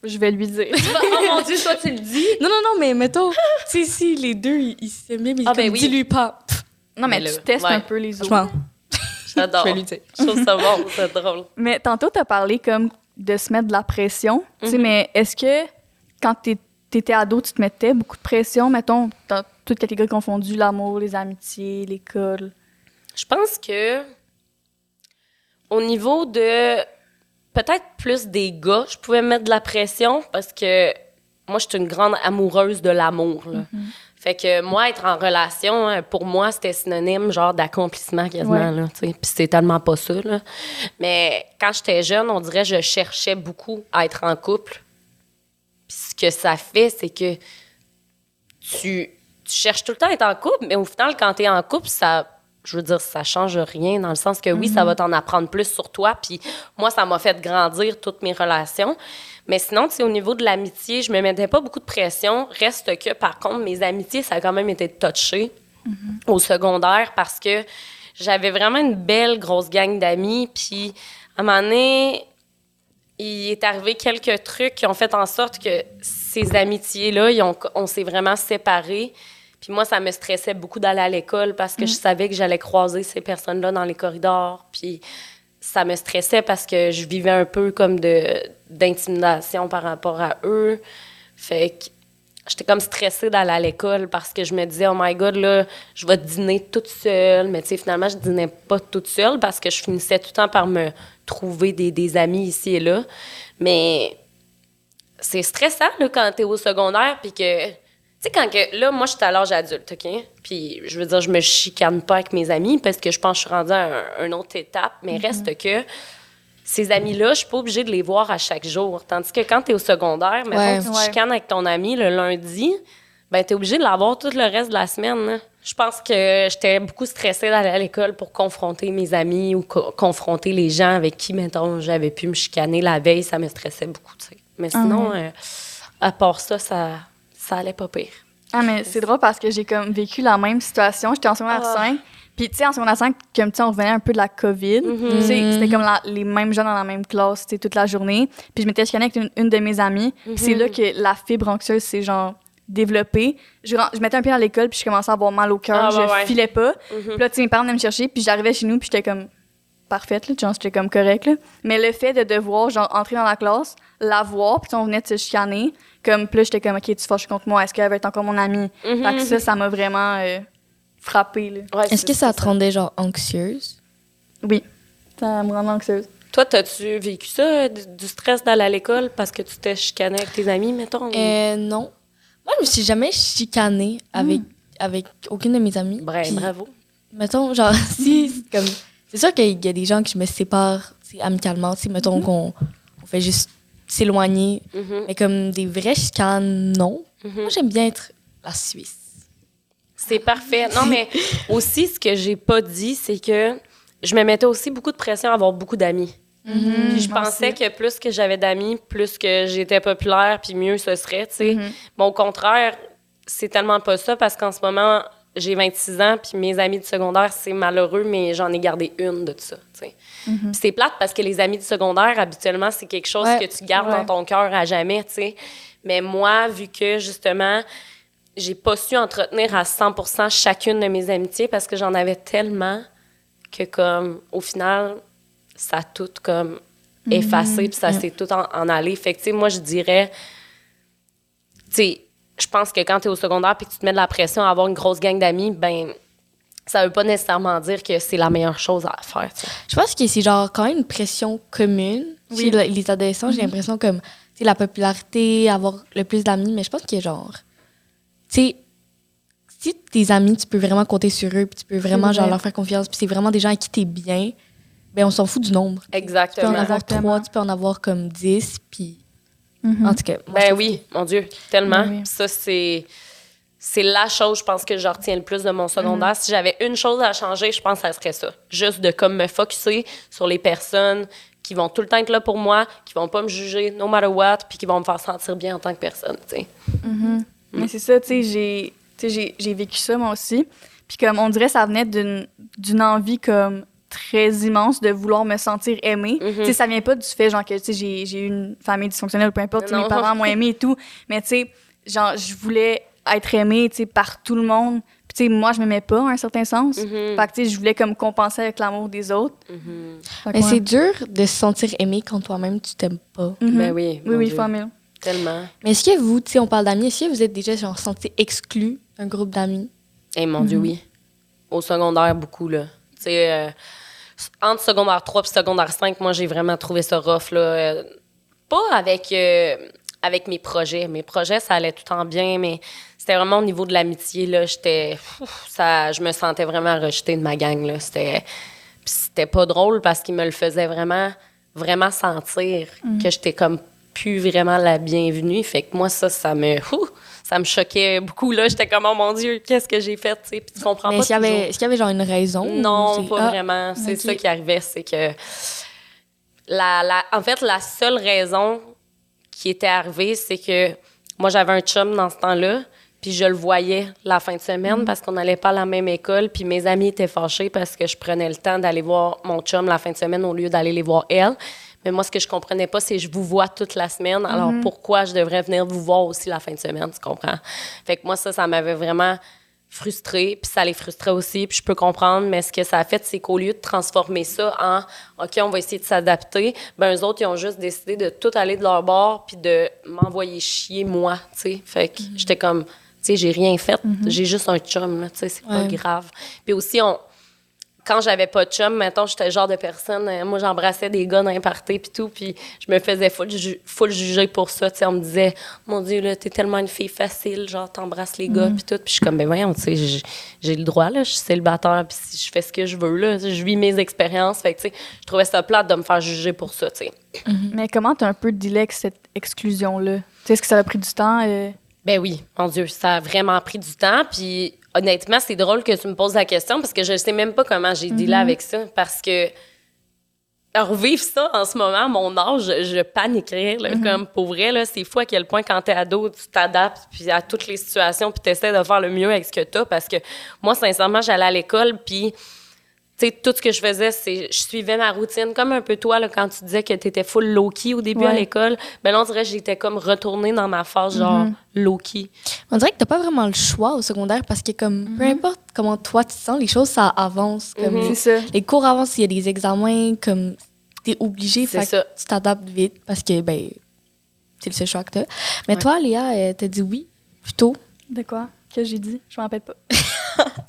Je vais lui dire. Oh mon Dieu, toi, tu le dis? Non, non, non, mais mettons, tu sais, si les deux, ils, ils s'aimaient, mais ah, ben oui. dis-lui pas. Non, mais, mais tu le... testes ouais. un peu les autres. J'adore. Je vais lui dire. Je trouve ça bon, c'est drôle. Mais tantôt, t'as parlé comme de se mettre de la pression. Mm-hmm. Tu sais, mais est-ce que quand t'es, t'étais ado, tu te mettais beaucoup de pression, mettons, dans toutes catégories confondues, l'amour, les amitiés, l'école? Je pense que au niveau de... Peut-être plus des gars, je pouvais mettre de la pression parce que moi, je suis une grande amoureuse de l'amour. Là. Mm-hmm. Fait que moi, être en relation, hein, pour moi, c'était synonyme genre d'accomplissement quasiment. Ouais. Puis c'est tellement pas ça. Là. Mais quand j'étais jeune, on dirait que je cherchais beaucoup à être en couple. Puis ce que ça fait, c'est que tu, tu cherches tout le temps à être en couple, mais au final, quand t'es en couple, ça... Je veux dire, ça change rien, dans le sens que oui, mm-hmm. ça va t'en apprendre plus sur toi. Puis moi, ça m'a fait grandir toutes mes relations. Mais sinon, tu sais, au niveau de l'amitié, je me mettais pas beaucoup de pression. Reste que, par contre, mes amitiés, ça a quand même été touché mm-hmm. au secondaire parce que j'avais vraiment une belle grosse gang d'amis. Puis à un moment donné, il est arrivé quelques trucs qui ont fait en sorte que ces amitiés-là, ils ont, on s'est vraiment séparés. Puis moi, ça me stressait beaucoup d'aller à l'école parce que mmh. je savais que j'allais croiser ces personnes-là dans les corridors. Puis ça me stressait parce que je vivais un peu comme de, d'intimidation par rapport à eux. Fait que j'étais comme stressée d'aller à l'école parce que je me disais « Oh my God, là, je vais dîner toute seule. » Mais tu sais, finalement, je dînais pas toute seule parce que je finissais tout le temps par me trouver des, des amis ici et là. Mais c'est stressant, là, quand t'es au secondaire puis que... Tu sais, quand que, là, moi, je suis à l'âge adulte, OK? Puis, je veux dire, je me chicane pas avec mes amis parce que je pense que je suis rendue à un, une autre étape, mais mm-hmm. reste que ces amis-là, je suis pas obligée de les voir à chaque jour. Tandis que quand t'es au secondaire, mettons, ouais, tu te ouais. chicanes avec ton ami le lundi, ben t'es obligée de l'avoir tout le reste de la semaine. Hein. Je pense que j'étais beaucoup stressée d'aller à l'école pour confronter mes amis ou co- confronter les gens avec qui, mettons, j'avais pu me chicaner la veille. Ça me stressait beaucoup, tu sais. Mais sinon, mm-hmm. euh, à part ça, ça... Ça allait pas pire. Ah, mais c'est drôle parce que j'ai comme vécu la même situation. J'étais en secondaire oh. cinq. Puis, tu sais, en secondaire cinq, comme tu sais, on revenait un peu de la COVID. Mm-hmm. Tu sais, c'était comme la, les mêmes gens dans la même classe, tu sais, toute la journée. Puis, je m'étais chicanée avec une, une de mes amies. Mm-hmm. Puis, c'est là que la fibre anxieuse s'est genre développée. Je, je mettais un pied dans l'école, puis je commençais à avoir mal au cœur. Ah, je bah ouais. filais pas. Mm-hmm. Puis là, tu sais, mes parents venaient me chercher. Puis, j'arrivais chez nous, puis j'étais comme parfaite, là. Genre, j'étais comme correcte, là. Mais le fait de devoir, genre, entrer dans la classe, la voir, puis on venait de se chicaner. Comme, puis là, j'étais comme, OK, tu fâches contre moi, est-ce qu'elle va être encore mon amie? Mm-hmm. Fait que ça, ça m'a vraiment euh, frappée, là. Ouais, est-ce que ça, ça te rendait, genre, anxieuse? Oui, ça me rendait anxieuse. Toi, t'as-tu vécu ça, du stress d'aller à l'école parce que tu t'es chicanée avec tes amis, mettons? Euh, non. Moi, je me suis jamais chicanée avec, mm. avec aucune de mes amies. Bref, pis, bravo. Mettons, genre, si, comme... C'est sûr qu'il y a des gens qui me séparent amicalement, t'sais, mettons mm-hmm. qu'on on fait juste s'éloigner. Mm-hmm. Mais comme des vrais chicanes, non. Mm-hmm. Moi, j'aime bien être la Suisse. C'est parfait. Non, mais aussi, ce que j'ai pas dit, c'est que je me mettais aussi beaucoup de pression à avoir beaucoup d'amis. Mm-hmm, puis je pensais aussi que plus que j'avais d'amis, plus que j'étais populaire, puis mieux ce serait, tu sais. Mm-hmm. Bon, au contraire, c'est tellement pas ça, parce qu'en ce moment, j'ai vingt-six ans, puis mes amis du secondaire, c'est malheureux, mais j'en ai gardé une de tout ça, tu sais. Mm-hmm. Puis c'est plate, parce que les amis du secondaire, habituellement, c'est quelque chose ouais, que tu gardes ouais. dans ton cœur à jamais, tu sais. Mais moi, vu que, justement, j'ai pas su entretenir à cent pour cent chacune de mes amitiés, parce que j'en avais tellement que, comme, au final, ça a tout comme effacé, mmh, puis ça mmh. s'est tout en, en allé. Fait que, tu sais, moi, je dirais, tu sais, je pense que quand t'es au secondaire puis que tu te mets de la pression à avoir une grosse gang d'amis, ben ça veut pas nécessairement dire que c'est la meilleure chose à faire, tu sais. Je pense que c'est genre quand même une pression commune. Oui. Chez les adolescents, mmh. j'ai l'impression comme, tu sais, la popularité, avoir le plus d'amis, mais je pense que genre, tu sais, si tes amis, tu peux vraiment compter sur eux, puis tu peux vraiment mmh. genre leur faire confiance, puis c'est vraiment des gens à qui t'es bien. Ben on s'en fout du nombre. Exactement. Tu peux en avoir trois, tu peux en avoir comme dix, puis mm-hmm. en tout cas. Moi, ben oui, que... mon Dieu, tellement. Oui. Ça, c'est... c'est la chose, je pense, que je retiens le plus de mon secondaire. Mm-hmm. Si j'avais une chose à changer, je pense que ça serait ça. Juste de comme me focusser sur les personnes qui vont tout le temps être là pour moi, qui vont pas me juger no matter what, puis qui vont me faire sentir bien en tant que personne, tu sais. Mm-hmm. Mm. Mais c'est ça, tu sais, j'ai... j'ai... j'ai vécu ça, moi aussi. Puis comme, on dirait ça venait d'une, d'une envie comme... très immense de vouloir me sentir aimée. Mm-hmm. Tu sais, ça vient pas du fait genre que tu sais j'ai j'ai eu une famille dysfonctionnelle, peu importe, mes parents m'ont aimée et tout, mais tu sais genre je voulais être aimée, tu sais, par tout le monde. Puis tu sais moi je m'aimais pas à un certain sens. Mm-hmm. Fait que tu sais je voulais comme compenser avec l'amour des autres. Mm-hmm. Mais ouais. c'est dur de se sentir aimée quand toi-même tu t'aimes pas. Mm-hmm. Ben oui. Oui oui, famille. Tellement. Mais est-ce que vous, tu sais, on parle d'amis, est-ce que vous êtes déjà genre senti exclu d'un groupe d'amis? Eh mon mm-hmm. Dieu, oui. Au secondaire beaucoup là. Tu sais euh, entre secondaire trois et secondaire cinq, moi, j'ai vraiment trouvé ça rough, là. Euh, pas avec, euh, avec mes projets. Mes projets, ça allait tout le temps bien, mais c'était vraiment au niveau de l'amitié, là. J'étais... Ouf, ça, je me sentais vraiment rejetée de ma gang, là. C'était... Puis c'était pas drôle parce qu'ils me le faisaient vraiment, vraiment sentir mmh. que j'étais comme plus vraiment la bienvenue. Fait que moi, ça, ça me... Ouf, ça me choquait beaucoup, là. J'étais comme, oh mon Dieu, qu'est-ce que j'ai fait, tu sais, puis tu comprends mais pas toujours. Mais est-ce qu'il y avait genre une raison? Non, pas ah, vraiment. C'est okay. ça qui arrivait, c'est que... La, la, en fait, la seule raison qui était arrivée, c'est que moi, j'avais un chum dans ce temps-là, puis je le voyais la fin de semaine mmh. parce qu'on n'allait pas à la même école, puis mes amis étaient fâchés parce que je prenais le temps d'aller voir mon chum la fin de semaine au lieu d'aller les voir elle. Mais moi, ce que je comprenais pas, c'est que je vous vois toute la semaine. Alors, mm-hmm. pourquoi je devrais venir vous voir aussi la fin de semaine, tu comprends? Fait que moi, ça, ça m'avait vraiment frustrée. Puis ça les frustrait aussi, puis je peux comprendre. Mais ce que ça a fait, c'est qu'au lieu de transformer ça en « OK, on va essayer de s'adapter », ben eux autres, ils ont juste décidé de tout aller de leur bord puis de m'envoyer chier, moi, tu sais. Fait que mm-hmm. j'étais comme, tu sais, j'ai rien fait. Mm-hmm. J'ai juste un chum, là, tu sais, c'est ouais. pas grave. Puis aussi, on... Quand j'avais pas de chum, mettons, j'étais le genre de personne, euh, moi, j'embrassais des gars dans les parties pis tout, pis je me faisais full, ju- full juger pour ça, tu sais, on me disait « Mon Dieu, là, t'es tellement une fille facile, genre, t'embrasses les gars, mm-hmm. pis tout. » Pis je suis comme « Ben voyons, tu sais, j'ai, j'ai le droit, là, je suis célibataire, pis si je fais ce que je veux, là, je vis mes expériences. » Fait que, tu sais, je trouvais ça plate de me faire juger pour ça, tu sais. Mm-hmm. Mais comment t'as un peu dealé avec cette exclusion-là? Tu sais, est-ce que ça a pris du temps? Euh... Ben oui, mon Dieu, ça a vraiment pris du temps, puis... Honnêtement, c'est drôle que tu me poses la question parce que je ne sais même pas comment j'ai mm-hmm. dealé avec ça. Parce que revivre ça en ce moment, à mon âge, je, je paniquerais. Là, mm-hmm. Comme pour vrai, là, c'est fou à quel point quand t'es ado, tu t'adaptes puis à toutes les situations puis t'essaies de faire le mieux avec ce que t'as. Parce que moi, sincèrement, j'allais à l'école puis... Tu sais, tout ce que je faisais, c'est je suivais ma routine, comme un peu toi, là, quand tu disais que t'étais full low-key au début ouais. à l'école. Ben là, on dirait que j'étais comme retournée dans ma phase, genre mm-hmm. low-key. On dirait que t'as pas vraiment le choix au secondaire parce que, comme, mm-hmm. peu importe comment toi tu sens, les choses, ça avance. Comme, mm-hmm. c'est ça. Les cours avancent, il y a des examens, comme, t'es obligée, fait que tu t'adaptes vite parce que, ben, c'est le seul choix que t'as. Mais ouais. toi, Léa, t'as dit oui, plutôt. De quoi? Que j'ai dit? Je m'en rappelle pas.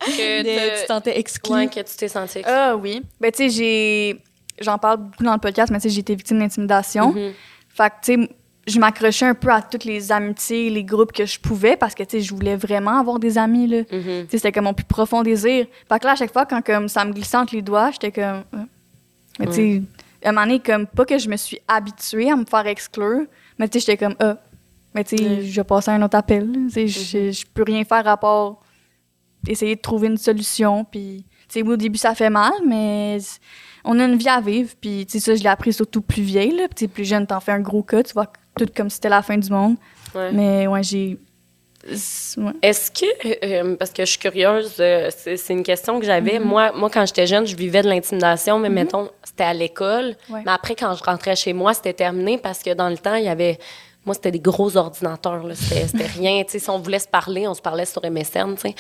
Que de, tu te sentais exclue. Ouais, que tu t'es sentie exclue. Ah oui. Ben, tu sais, j'ai. J'en parle beaucoup dans le podcast, mais tu sais, j'ai été victime d'intimidation. Mm-hmm. Fait que, tu sais, je m'accrochais un peu à toutes les amitiés, les groupes que je pouvais, parce que, tu sais, je voulais vraiment avoir des amis, là. Mm-hmm. Tu sais, c'était comme mon plus profond désir. Fait que là, à chaque fois, quand comme, ça me glissait entre les doigts, j'étais comme. Euh. Mais, tu sais, mm. à un moment donné, comme, pas que je me suis habituée à me faire exclure, mais, tu sais, j'étais comme. Euh. Mais, tu sais, mm. je passais un autre appel. Tu sais, je peux rien faire à part. essayer de trouver une solution. Puis, tu sais, au début, ça fait mal, mais on a une vie à vivre. Puis, tu sais, ça, je l'ai appris surtout plus vieille. Là. Puis, plus jeune, t'en fais un gros cas, tu vois, tout comme si c'était la fin du monde. Ouais. Mais, ouais, j'ai. Ouais. Est-ce que, euh, parce que je suis curieuse, euh, c'est, c'est une question que j'avais. Mm-hmm. Moi, moi, quand j'étais jeune, je vivais de l'intimidation, mais mm-hmm. mettons, c'était à l'école. Ouais. Mais après, quand je rentrais chez moi, c'était terminé parce que dans le temps, il y avait. Moi, c'était des gros ordinateurs, là. C'était, c'était rien. Tu sais, si on voulait se parler, on se parlait sur M S N. Tu sais.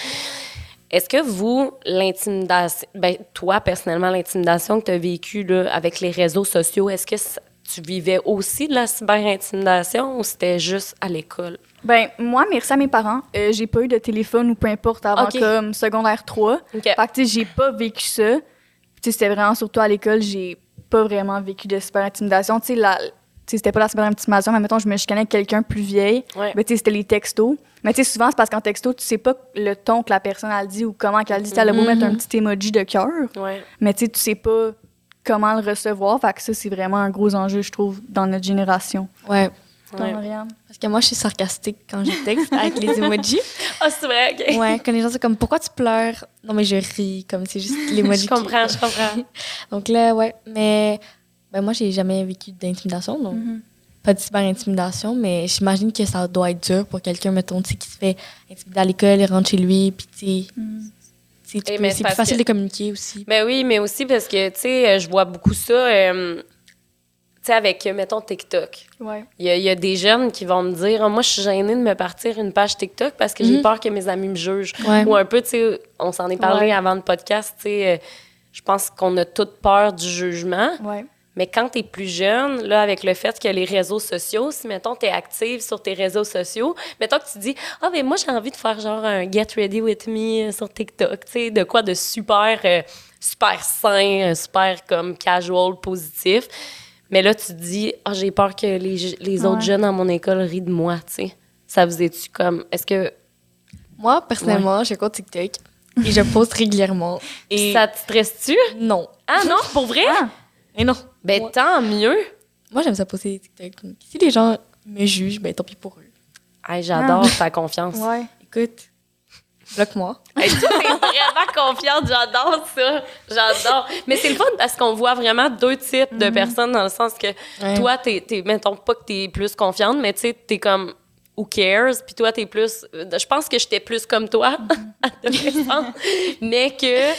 Est-ce que vous, l'intimidation, ben, toi, personnellement, l'intimidation que tu as vécue avec les réseaux sociaux, est-ce que ça, tu vivais aussi de la cyber-intimidation ou c'était juste à l'école? Ben moi, merci à mes parents, euh, j'ai pas eu de téléphone ou peu importe avant okay. comme secondaire trois. Okay. Fait que tu sais, j'ai pas vécu ça. Tu sais, c'était vraiment surtout à l'école, j'ai pas vraiment vécu de cyber-intimidation. Tu sais, la, tu sais, c'était pas la cyber-intimidation, mais mettons, je me chicanais avec quelqu'un plus vieille. Ouais. Ben tu sais, c'était les textos. Mais tu sais, souvent, c'est parce qu'en texto, tu sais pas le ton que la personne elle dit ou comment qu'elle dit. Tu sais, elle a beau mm-hmm. mettre un petit emoji de cœur, ouais. mais tu sais, tu sais pas comment le recevoir. Fait que ça, c'est vraiment un gros enjeu, je trouve, dans notre génération. Ouais. Ouais. Parce que moi, je suis sarcastique quand je texte avec les emojis. Ah, oh, c'est vrai, OK. Ouais, quand les gens sont comme « Pourquoi tu pleures? » Non, mais je ris, comme c'est juste l'emoji. Je comprends, qui... je comprends. Donc là, ouais, mais ben, moi, j'ai jamais vécu d'intimidation, donc mm-hmm. pas de cyber-intimidation, mais j'imagine que ça doit être dur pour quelqu'un, mettons, tu sais, qui se fait intimider à l'école, il rentre chez lui, puis tu sais... Mm. Tu peux, c'est plus facile que... de communiquer aussi. Ben oui, mais aussi parce que, tu sais, je vois beaucoup ça... Euh... Tu sais, avec, mettons, TikTok. Ouais. Il y a, il y a des jeunes qui vont me dire oh, « Moi, je suis gênée de me partir une page TikTok parce que mmh. j'ai peur que mes amis me jugent. Ouais. » Ou un peu, tu sais, on s'en est parlé ouais. avant le podcast, tu sais, je pense qu'on a toute peur du jugement. Ouais. Mais quand t'es plus jeune, là, avec le fait que les réseaux sociaux, si, mettons, t'es active sur tes réseaux sociaux, mettons que tu dis « Ah, oh, mais moi, j'ai envie de faire genre un « Get ready with me » sur TikTok. » Tu sais, de quoi de super, euh, super sain, super comme casual, positif. Mais là, tu te dis, ah, oh, j'ai peur que les, les autres ouais. jeunes à mon école rient de moi, tu sais. Ça vous est-tu comme, est-ce que... Moi, personnellement, ouais. je compte TikTok et je poste régulièrement. Et ça te stresse-tu? Non. Ah non, pour vrai? Ah. Et non. Ben moi, tant mieux. Moi, j'aime ça poster des TikTok. Si les gens me jugent, ben tant pis pour eux. Hey, j'adore ah. ta confiance. Ouais. Écoute... Bloque-moi. Hey, tu es vraiment confiante, j'adore ça, j'adore. Mais c'est le fun parce qu'on voit vraiment deux types mm-hmm. de personnes dans le sens que ouais. toi, t'es, t'es, mettons pas que t'es plus confiante, mais tu sais, t'es comme « who cares », puis toi, t'es plus... Je pense que j'étais plus comme toi, mm-hmm. mais que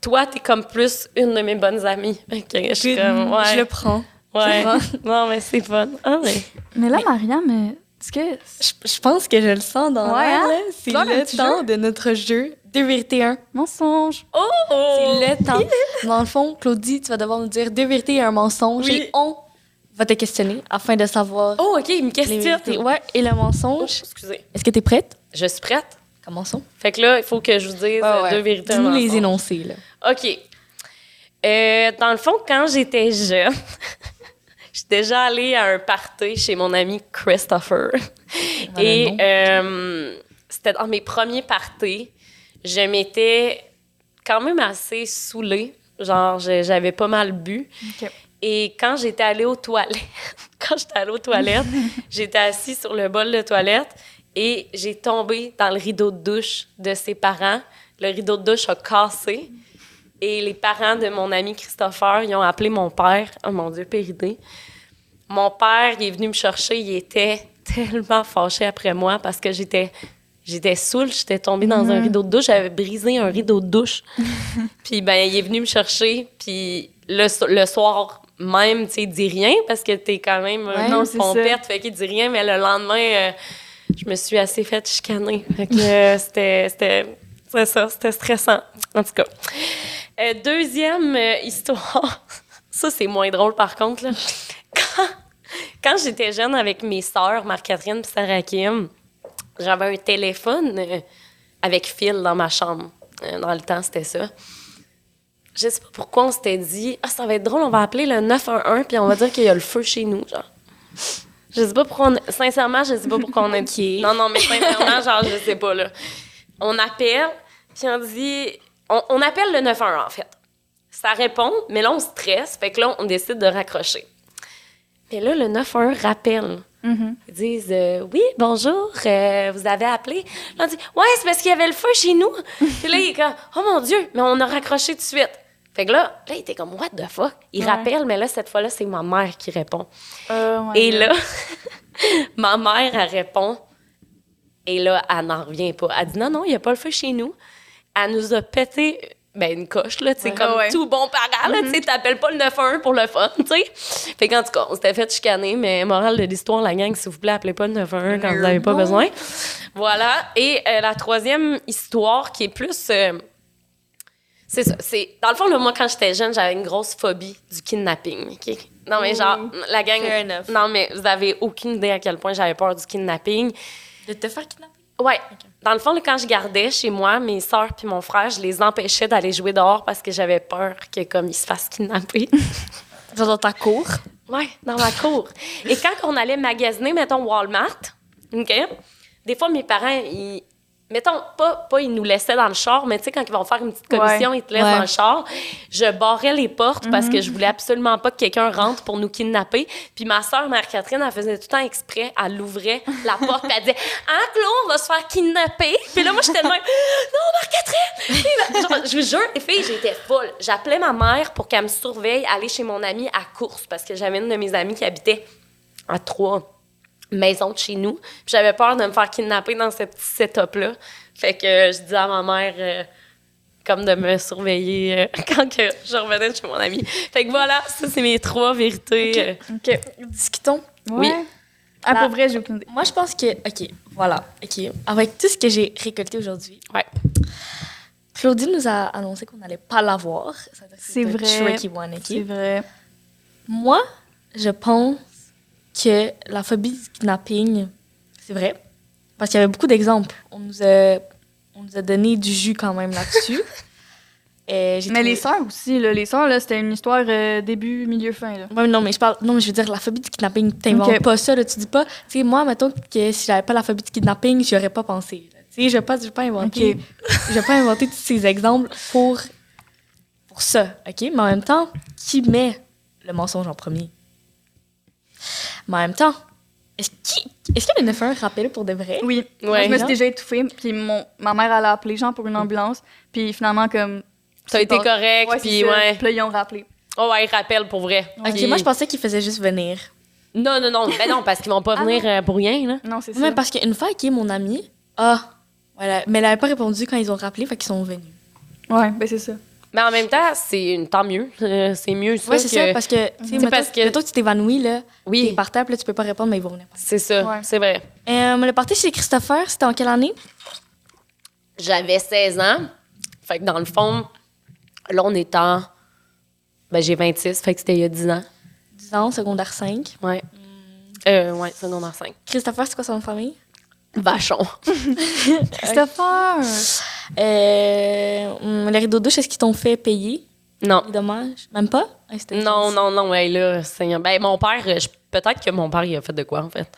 toi, t'es comme plus une de mes bonnes amies. Okay, je suis comme, ouais. Je le prends. Ouais. Non, mais c'est fun. Ah, mais... mais là, Mariam... Mais... Est-ce que... Je, je pense que je le sens dans ouais, l'air. Là. C'est dans le temps jeu. De notre jeu. Deux vérités, un mensonge. Oh! C'est le temps. Dans le fond, Claudie, tu vas devoir nous dire deux vérités et un mensonge. Oui. Et on va te questionner afin de savoir... Oh, OK, il me questionne. Ouais, et le mensonge. Oh, excusez. Est-ce que t'es prête? Je suis prête. Commençons. Fait que là, il faut que je vous dise ah ouais. deux vérités, un mensonge. Dis-nous les énoncés, là. OK. Euh, dans le fond, quand j'étais jeune... Je suis déjà allée à un party chez mon ami Christopher. Voilà et euh, c'était dans mes premiers parties. Je m'étais quand même assez saoulée. Genre, j'avais pas mal bu. Okay. Et quand j'étais allée aux toilettes, quand j'étais allée aux toilettes, j'étais assise sur le bol de toilette et j'ai tombé dans le rideau de douche de ses parents. Le rideau de douche a cassé. Et les parents de mon ami Christopher, ils ont appelé mon père. Oh mon Dieu, péridé. Mon père, il est venu me chercher. Il était tellement fâché après moi parce que j'étais, j'étais saoule. J'étais tombée dans mmh. un rideau de douche. J'avais brisé un rideau de douche. Puis, ben, il est venu me chercher. Puis, le, le soir même, tu sais, il dit rien parce que t'es quand même ouais, non pompette. Fait qu'il dit rien. Mais le lendemain, euh, je me suis assez faite chicaner. Fait que euh, c'était, c'était, c'était ça. C'était stressant. En tout cas. Euh, deuxième euh, histoire, ça c'est moins drôle par contre, là. Quand, quand j'étais jeune avec mes sœurs, Marc-Catherine et Sarah Kim, j'avais un téléphone euh, avec fil dans ma chambre. Euh, dans le temps, c'était ça. Je sais pas pourquoi on s'était dit « Ah, ça va être drôle, on va appeler le neuf un un puis on va dire qu'il y a le feu chez nous. » genre. Je sais pas pourquoi on... A... Sincèrement, je sais pas pourquoi on a dit... Okay. Non, non, mais sincèrement, genre, je sais pas, là. On appelle, puis on dit... On, on appelle le neuf un un, en fait. Ça répond, mais là, on stresse. Fait que là, on décide de raccrocher. Mais là, le neuf un un rappelle. Mm-hmm. Ils disent euh, « Oui, bonjour, euh, vous avez appelé. » Là, on dit « Ouais, c'est parce qu'il y avait le feu chez nous. » Puis là, il est comme « Oh mon Dieu, mais on a raccroché tout de suite. » Fait que là, là, il était comme « What the fuck? » Il ouais. rappelle, mais là, cette fois-là, c'est ma mère qui répond. Euh, ouais, et là, ma mère, elle répond. Et là, elle n'en revient pas. Elle dit « Non, non, il n'y a pas le feu chez nous. » Elle nous a pété... Ben, une coche, là, tu sais, ouais, comme ouais. tout bon parent, là, mm-hmm. tu sais, t'appelles pas le neuf un un pour le fun, tu sais. Fait qu'en tout cas, on s'était fait chicaner, mais morale de l'histoire, la gang, s'il vous plaît, appelez pas le neuf un un quand vous n'avez pas besoin. Voilà. Et euh, la troisième histoire qui est plus... Euh, c'est ça, c'est... Dans le fond, là, moi, quand j'étais jeune, j'avais une grosse phobie du kidnapping, OK? Non, mais mmh. genre, la gang... Non, mais vous avez aucune idée à quel point j'avais peur du kidnapping. De te faire kidnapper? Ouais. Okay. Dans le fond, là, quand je gardais chez moi, mes sœurs puis mon frère, je les empêchais d'aller jouer dehors parce que j'avais peur que, comme, ils se fassent kidnapper. Dans ta cour? Ouais, dans ma cour. Et quand on allait magasiner, mettons, Walmart, OK, des fois, mes parents, ils... Mettons, pas, pas ils nous laissaient dans le char, mais tu sais, quand ils vont faire une petite commission, ouais, ils te laissent ouais. dans le char. Je barrais les portes mm-hmm. parce que je voulais absolument pas que quelqu'un rentre pour nous kidnapper. Puis ma sœur, Marc-Catherine, elle faisait tout le temps exprès. Elle ouvrait la porte et elle disait « Ah, Claude, on va se faire kidnapper! » Puis là, moi, j'étais de même « Non, Marc-Catherine! » Je vous jure, les filles, j'étais folle. J'appelais ma mère pour qu'elle me surveille aller chez mon amie à course parce que j'avais une de mes amies qui habitait à Troyes. Maison de chez nous. Puis j'avais peur de me faire kidnapper dans ce petit set-up-là. Fait que euh, je disais à ma mère euh, comme de me surveiller euh, quand que je revenais de chez mon ami. Fait que voilà, ça, c'est mes trois vérités. OK. Euh. okay. Discutons. Ouais. Oui. Ah, pour vrai, j'ai aucune idée. Moi, je pense que... OK, voilà. OK. Avec tout ce que j'ai récolté aujourd'hui... Ouais. Claudie nous a annoncé qu'on n'allait pas l'avoir. Ça veut dire que c'est vrai. C'est un tricky one, OK? C'est vrai. Moi, je pense... que la phobie du kidnapping, c'est vrai, parce qu'il y avait beaucoup d'exemples. On nous a, on nous a donné du jus quand même là-dessus. Et j'ai mais trouvé... les sœurs aussi, là, les sœurs, là, c'était une histoire euh, début, milieu, fin. Là. Ouais, non, mais je parle, non, mais je veux dire, la phobie du kidnapping, t'inventes okay. pas ça, là, tu dis pas, tu sais, moi, mettons que si j'avais pas la phobie du kidnapping, j'y aurais pas pensé. Tu sais, je vais pas, je vais pas inventer, okay. je vais pas inventer tous ces exemples pour, pour ça, OK? Mais en même temps, qui met le mensonge en premier? Mais en même temps, est-ce qu'il, est-ce qu'il y a neuf un un rappelé pour de vrai? Oui. Ouais. Moi, je me suis déjà étouffée, puis mon, ma mère, elle a appelé genre pour une ambulance, puis finalement, comme... Ça a été correct, puis ouais. Puis là, ils ont rappelé. Oh ouais, ils rappellent pour vrai. Ouais. OK, puis... moi, je pensais qu'ils faisaient juste venir. Non, non, non, mais ben non, parce qu'ils vont pas ah, venir euh, pour rien, là. Non, c'est ça. Mais parce qu'une fois, OK, mon amie, ah, voilà, mais elle avait pas répondu quand ils ont rappelé, fait qu'ils sont venus. Ouais, ben c'est ça. Mais en même temps, c'est une, tant mieux. Euh, c'est mieux ça. Oui, c'est que, ça, parce que, tu sais, mettons que tu t'évanouis, là, oui. t'es par terre, puis là, tu peux pas répondre, mais ils vont venir. C'est ça, ouais. c'est vrai. Euh, le party chez Christopher, c'était en quelle année? J'avais seize ans. Fait que dans le fond, là, on est en... Ben, j'ai vingt-six, fait que c'était il y a dix ans. dix ans, secondaire cinq. Ouais. Mm. Euh, ouais, secondaire cinq. Christopher, c'est quoi son nom de famille? Vachon. Christopher! Euh, les rideaux de douche, est-ce qu'ils t'ont fait payer? Non. C'est dommage. Même pas? Hey, non, non, non, non. Hey, là, Seigneur. Ben, mon père, je, peut-être que mon père, il a fait de quoi, en fait?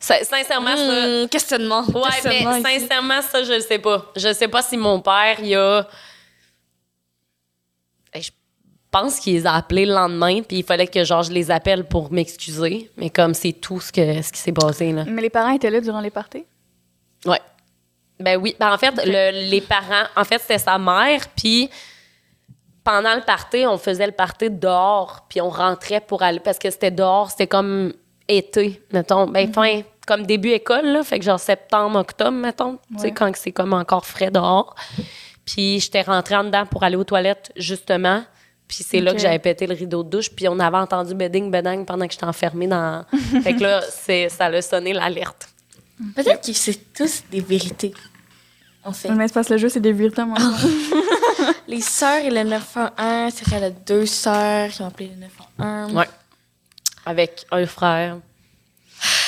Ça, sincèrement, mmh, ça. Questionnement. Ouais, questionnement mais ici. Sincèrement, ça, je le sais pas. Je sais pas si mon père, il a. Hey, je pense qu'il les a appelés le lendemain, puis il fallait que, genre, je les appelle pour m'excuser. Mais comme c'est tout ce, que, ce qui s'est passé, là. Mais les parents étaient là durant les parties? Ouais. Ben oui, ben en fait, okay. le, les parents... En fait, c'était sa mère, puis pendant le party, on faisait le party dehors, puis on rentrait pour aller... Parce que c'était dehors, c'était comme été, mettons. Ben, fin, mm-hmm. comme début école, là, fait que genre septembre, octobre, mettons, ouais. tu sais, quand c'est comme encore frais dehors. Puis j'étais rentrée en dedans pour aller aux toilettes, justement, puis c'est okay. là que j'avais pété le rideau de douche, puis on avait entendu beding, bedang pendant que j'étais enfermée dans... fait que là, c'est, ça a sonné l'alerte. Peut-être que c'est tous des vérités, en fait. Mais c'est parce que le jeu, c'est des vérités, moi. Les sœurs et le neuf un un, c'est qu'elle a deux sœurs qui ont appelé le neuf un un. Ouais. Avec un frère.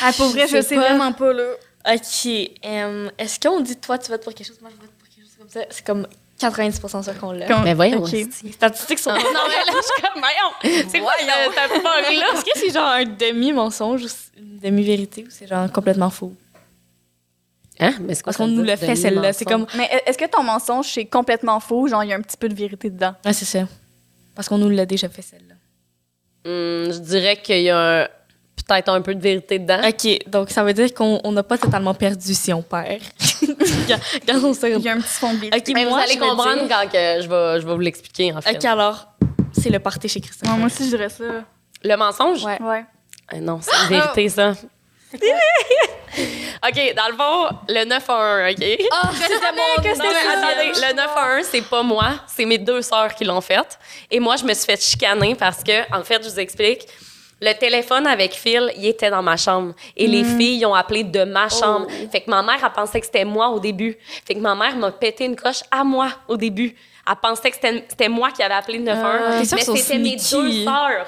Ah, pour vrai, je, je sais, sais vraiment pas, là. OK. Um, est-ce qu'on dit, toi, tu votes pour quelque chose, moi, je vote pour quelque chose comme ça? C'est comme quatre-vingt-dix pour cent sûr qu'on l'a. Qu'on... Mais voyons, okay. Les statistiques sont... non, mais là, je suis comme, voyons! C'est quoi, ta fuck, là? Est-ce que c'est genre un demi-mensonge ou une demi-vérité ou c'est genre complètement faux? Hein? Mais c'est quoi parce qu'on nous le fait, celle-là. Mensonge. C'est comme... Mais est-ce que ton mensonge, c'est complètement faux? Genre, il y a un petit peu de vérité dedans. Ah, c'est ça. Parce qu'on nous l'a déjà fait, celle-là. Mmh, je dirais qu'il y a un... peut-être un peu de vérité dedans. OK, donc ça veut dire qu'on n'a pas totalement perdu si on perd. Quand on se... Il y a un petit fond de... OK, mais moi, vous allez comprendre dire... quand que je, vais, je vais vous l'expliquer, en fait. OK, alors, c'est le party chez Christophe. Ouais, moi aussi, je dirais ça. Le mensonge? Ouais. ouais. Euh, non, c'est une vérité, ça. OK, dans le fond, le neuf un un, OK? Oh, je c'était mon... que non, mais, attendez, le neuf un un, c'est pas moi, c'est mes deux sœurs qui l'ont fait. Et moi, je me suis fait chicaner parce que, en fait, je vous explique, le téléphone avec Phil, il était dans ma chambre. Et mm. les filles, ils ont appelé de ma chambre. Oh. Fait que ma mère, elle pensait que c'était moi au début. Fait que ma mère m'a pété une coche à moi au début. Elle pensait que c'était, c'était moi qui avait appelé le neuf un un. Euh, mais c'était mes deux sœurs.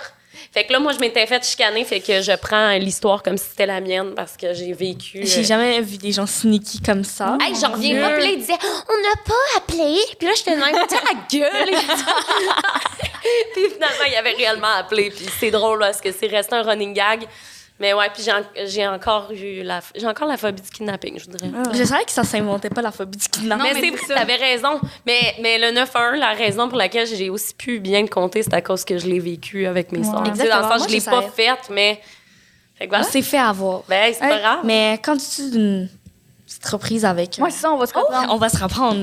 Fait que là, moi, je m'étais fait chicaner, fait que je prends l'histoire comme si c'était la mienne parce que j'ai vécu... J'ai euh... jamais vu des gens sneaky comme ça. Hey, j'en reviens pas, puis là, ils disaient « On n'a pas appelé! » Puis là, j'étais demandais « Tiens, la gueule! » Puis finalement, ils avaient réellement appelé. Puis c'est drôle, parce que c'est resté un running gag. Mais ouais, puis j'ai, en, j'ai encore eu la... J'ai encore la phobie du kidnapping, je voudrais. Ah. Je savais que ça s'inventait pas, la phobie du kidnapping. Non, mais, mais c'est, t'avais raison. Mais, mais le neuf un un, la raison pour laquelle j'ai aussi pu bien le compter, c'est à cause que je l'ai vécu avec mes soeurs. Ouais. Exactement. Dans le sens, moi, je l'ai je pas faite, mais... Fait que voilà. On s'est fait avoir. Ben, c'est hey, pas grave. Mais quand tu es une petite reprise avec... Moi, ouais, c'est ça, on va se reprendre. Oh, on va se reprendre.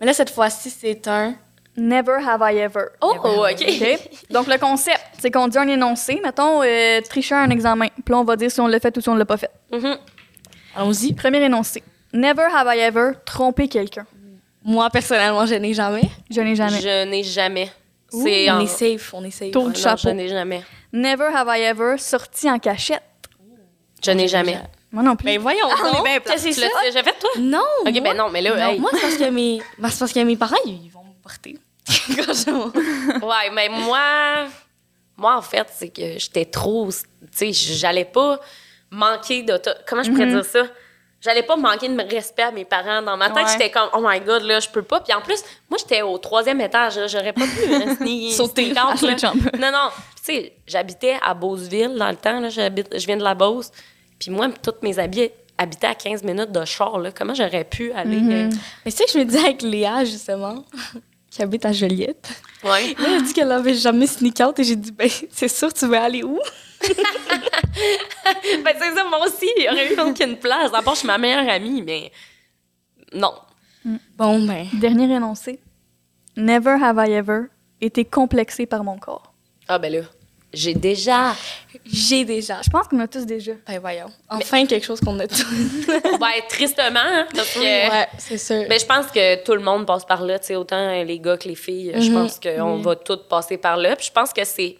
Mais là, cette fois-ci, c'est un... Never have I ever. Oh, oh OK. okay. Donc, le concept, c'est qu'on dit un énoncé. Mettons, euh, tricher un examen. Puis là, on va dire si on l'a fait ou si on l'a pas fait. Mm-hmm. Allons-y. Premier énoncé. Never have I ever trompé quelqu'un. Moi, personnellement, je n'ai jamais. Je n'ai jamais. Je n'ai jamais. Ouh, c'est on en... est safe, on est safe. Tour du chapeau. Je n'ai jamais. Never have I ever sorti en cachette. Je n'ai jamais. Moi non plus. Ben voyons, ah, on est bien placés. Tu l'as déjà fait, toi? Non. OK, moi, ben non, mais là... Non, hey. Moi, c'est parce que mes... Ben, c'est parce que mes parents, ils vont... porter. Ouais, mais moi, moi, en fait, c'est que j'étais trop... Tu sais, j'allais pas manquer de... Comment je pourrais mm-hmm. dire ça? J'allais pas manquer de respect à mes parents. Dans ma tête, ouais. j'étais comme, oh my God, là, je peux pas. Puis en plus, moi, j'étais au troisième étage. Là, j'aurais pas pu hein, ni sauter à la chambre. Non, non. Tu sais, j'habitais à Beauceville dans le temps. Là, j'habite, je viens de la Beauce. Puis moi, tous mes habits... habiter à quinze minutes de char, là. Comment j'aurais pu aller... Mm-hmm. Euh... Mais tu sais, je me disais avec Léa, justement, qui habite à Joliette. Oui. Là, elle a dit qu'elle n'avait jamais sneak out et j'ai dit, ben, c'est sûr, tu veux aller où? Ben, c'est ça, moi aussi, il n'y aurait eu aucune place. D'abord, je suis ma meilleure amie, mais non. Mm. Bon, ben... Dernier énoncé. Never have I ever été complexée par mon corps. Ah, ben là... J'ai déjà. J'ai déjà. Je pense qu'on a tous déjà. Ben voyons. Enfin, mais... quelque chose qu'on a tous. Ouais, tristement. Hein, parce que, ouais, c'est sûr. Mais je pense que tout le monde passe par là, tu sais, autant les gars que les filles. Mm-hmm. Je pense qu'on mm-hmm. va toutes passer par là. Puis je pense que c'est...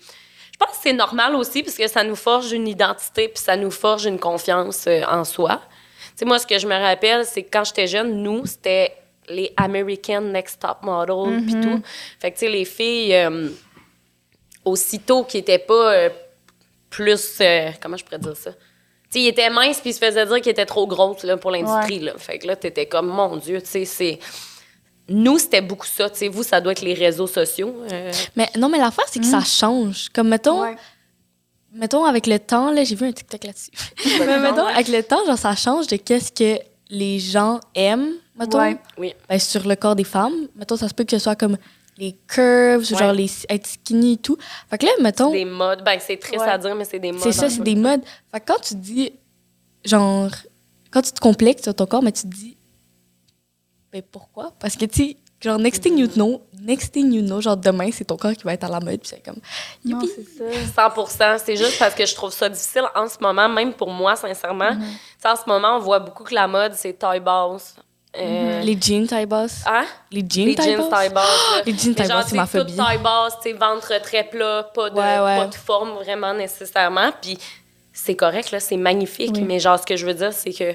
Je pense que c'est normal aussi, parce que ça nous forge une identité puis ça nous forge une confiance en soi. Tu sais, moi, ce que je me rappelle, c'est que quand j'étais jeune, nous, c'était les American Next Top Model mm-hmm. puis tout. Fait que, tu sais, les filles... Euh, aussitôt qu'il était pas euh, plus... Euh, comment je pourrais dire ça? Tu sais, il était mince, puis il se faisait dire qu'il était trop gros là, pour l'industrie. Ouais. Là. Fait que là, t'étais comme, mon Dieu, tu sais, c'est... Nous, c'était beaucoup ça. Tu sais, vous, ça doit être les réseaux sociaux. Euh... Mais non, mais l'affaire, c'est que mmh. ça change. Comme, mettons... Ouais. Mettons, avec le temps, là... J'ai vu un TikTok là-dessus. Ouais, mais non, mettons, ouais. avec le temps, genre, ça change de qu'est-ce que les gens aiment, mettons. Ouais. Oui. Ben, sur le corps des femmes. Mettons, ça se peut que ce soit comme... les curves, ouais. genre les être skinny et tout. Fait que là, mettons... C'est des modes. Ben, c'est triste ouais. à dire, mais c'est des modes. C'est ça, c'est peu. Des modes. Fait que quand tu dis, genre... Quand tu te complexes sur ton corps, mais tu te dis... Ben, pourquoi? Parce que, tu sais, genre, next thing you know, next thing you know, genre, demain, c'est ton corps qui va être à la mode. Puis c'est comme... Non, c'est ça. cent pour cent C'est juste parce que je trouve ça difficile en ce moment, même pour moi, sincèrement. Mm-hmm. Tu sais, en ce moment, on voit beaucoup que la mode, c'est taille basse. Euh... Les jeans taille basse. Hein? Les jeans taille basse. Les jeans taille basse, c'est ma phobie. Toute taille basse, ventre très plat, pas de, ouais, ouais. pas de forme vraiment nécessairement. Puis c'est correct, là, c'est magnifique. Oui. Mais genre, ce que je veux dire, c'est que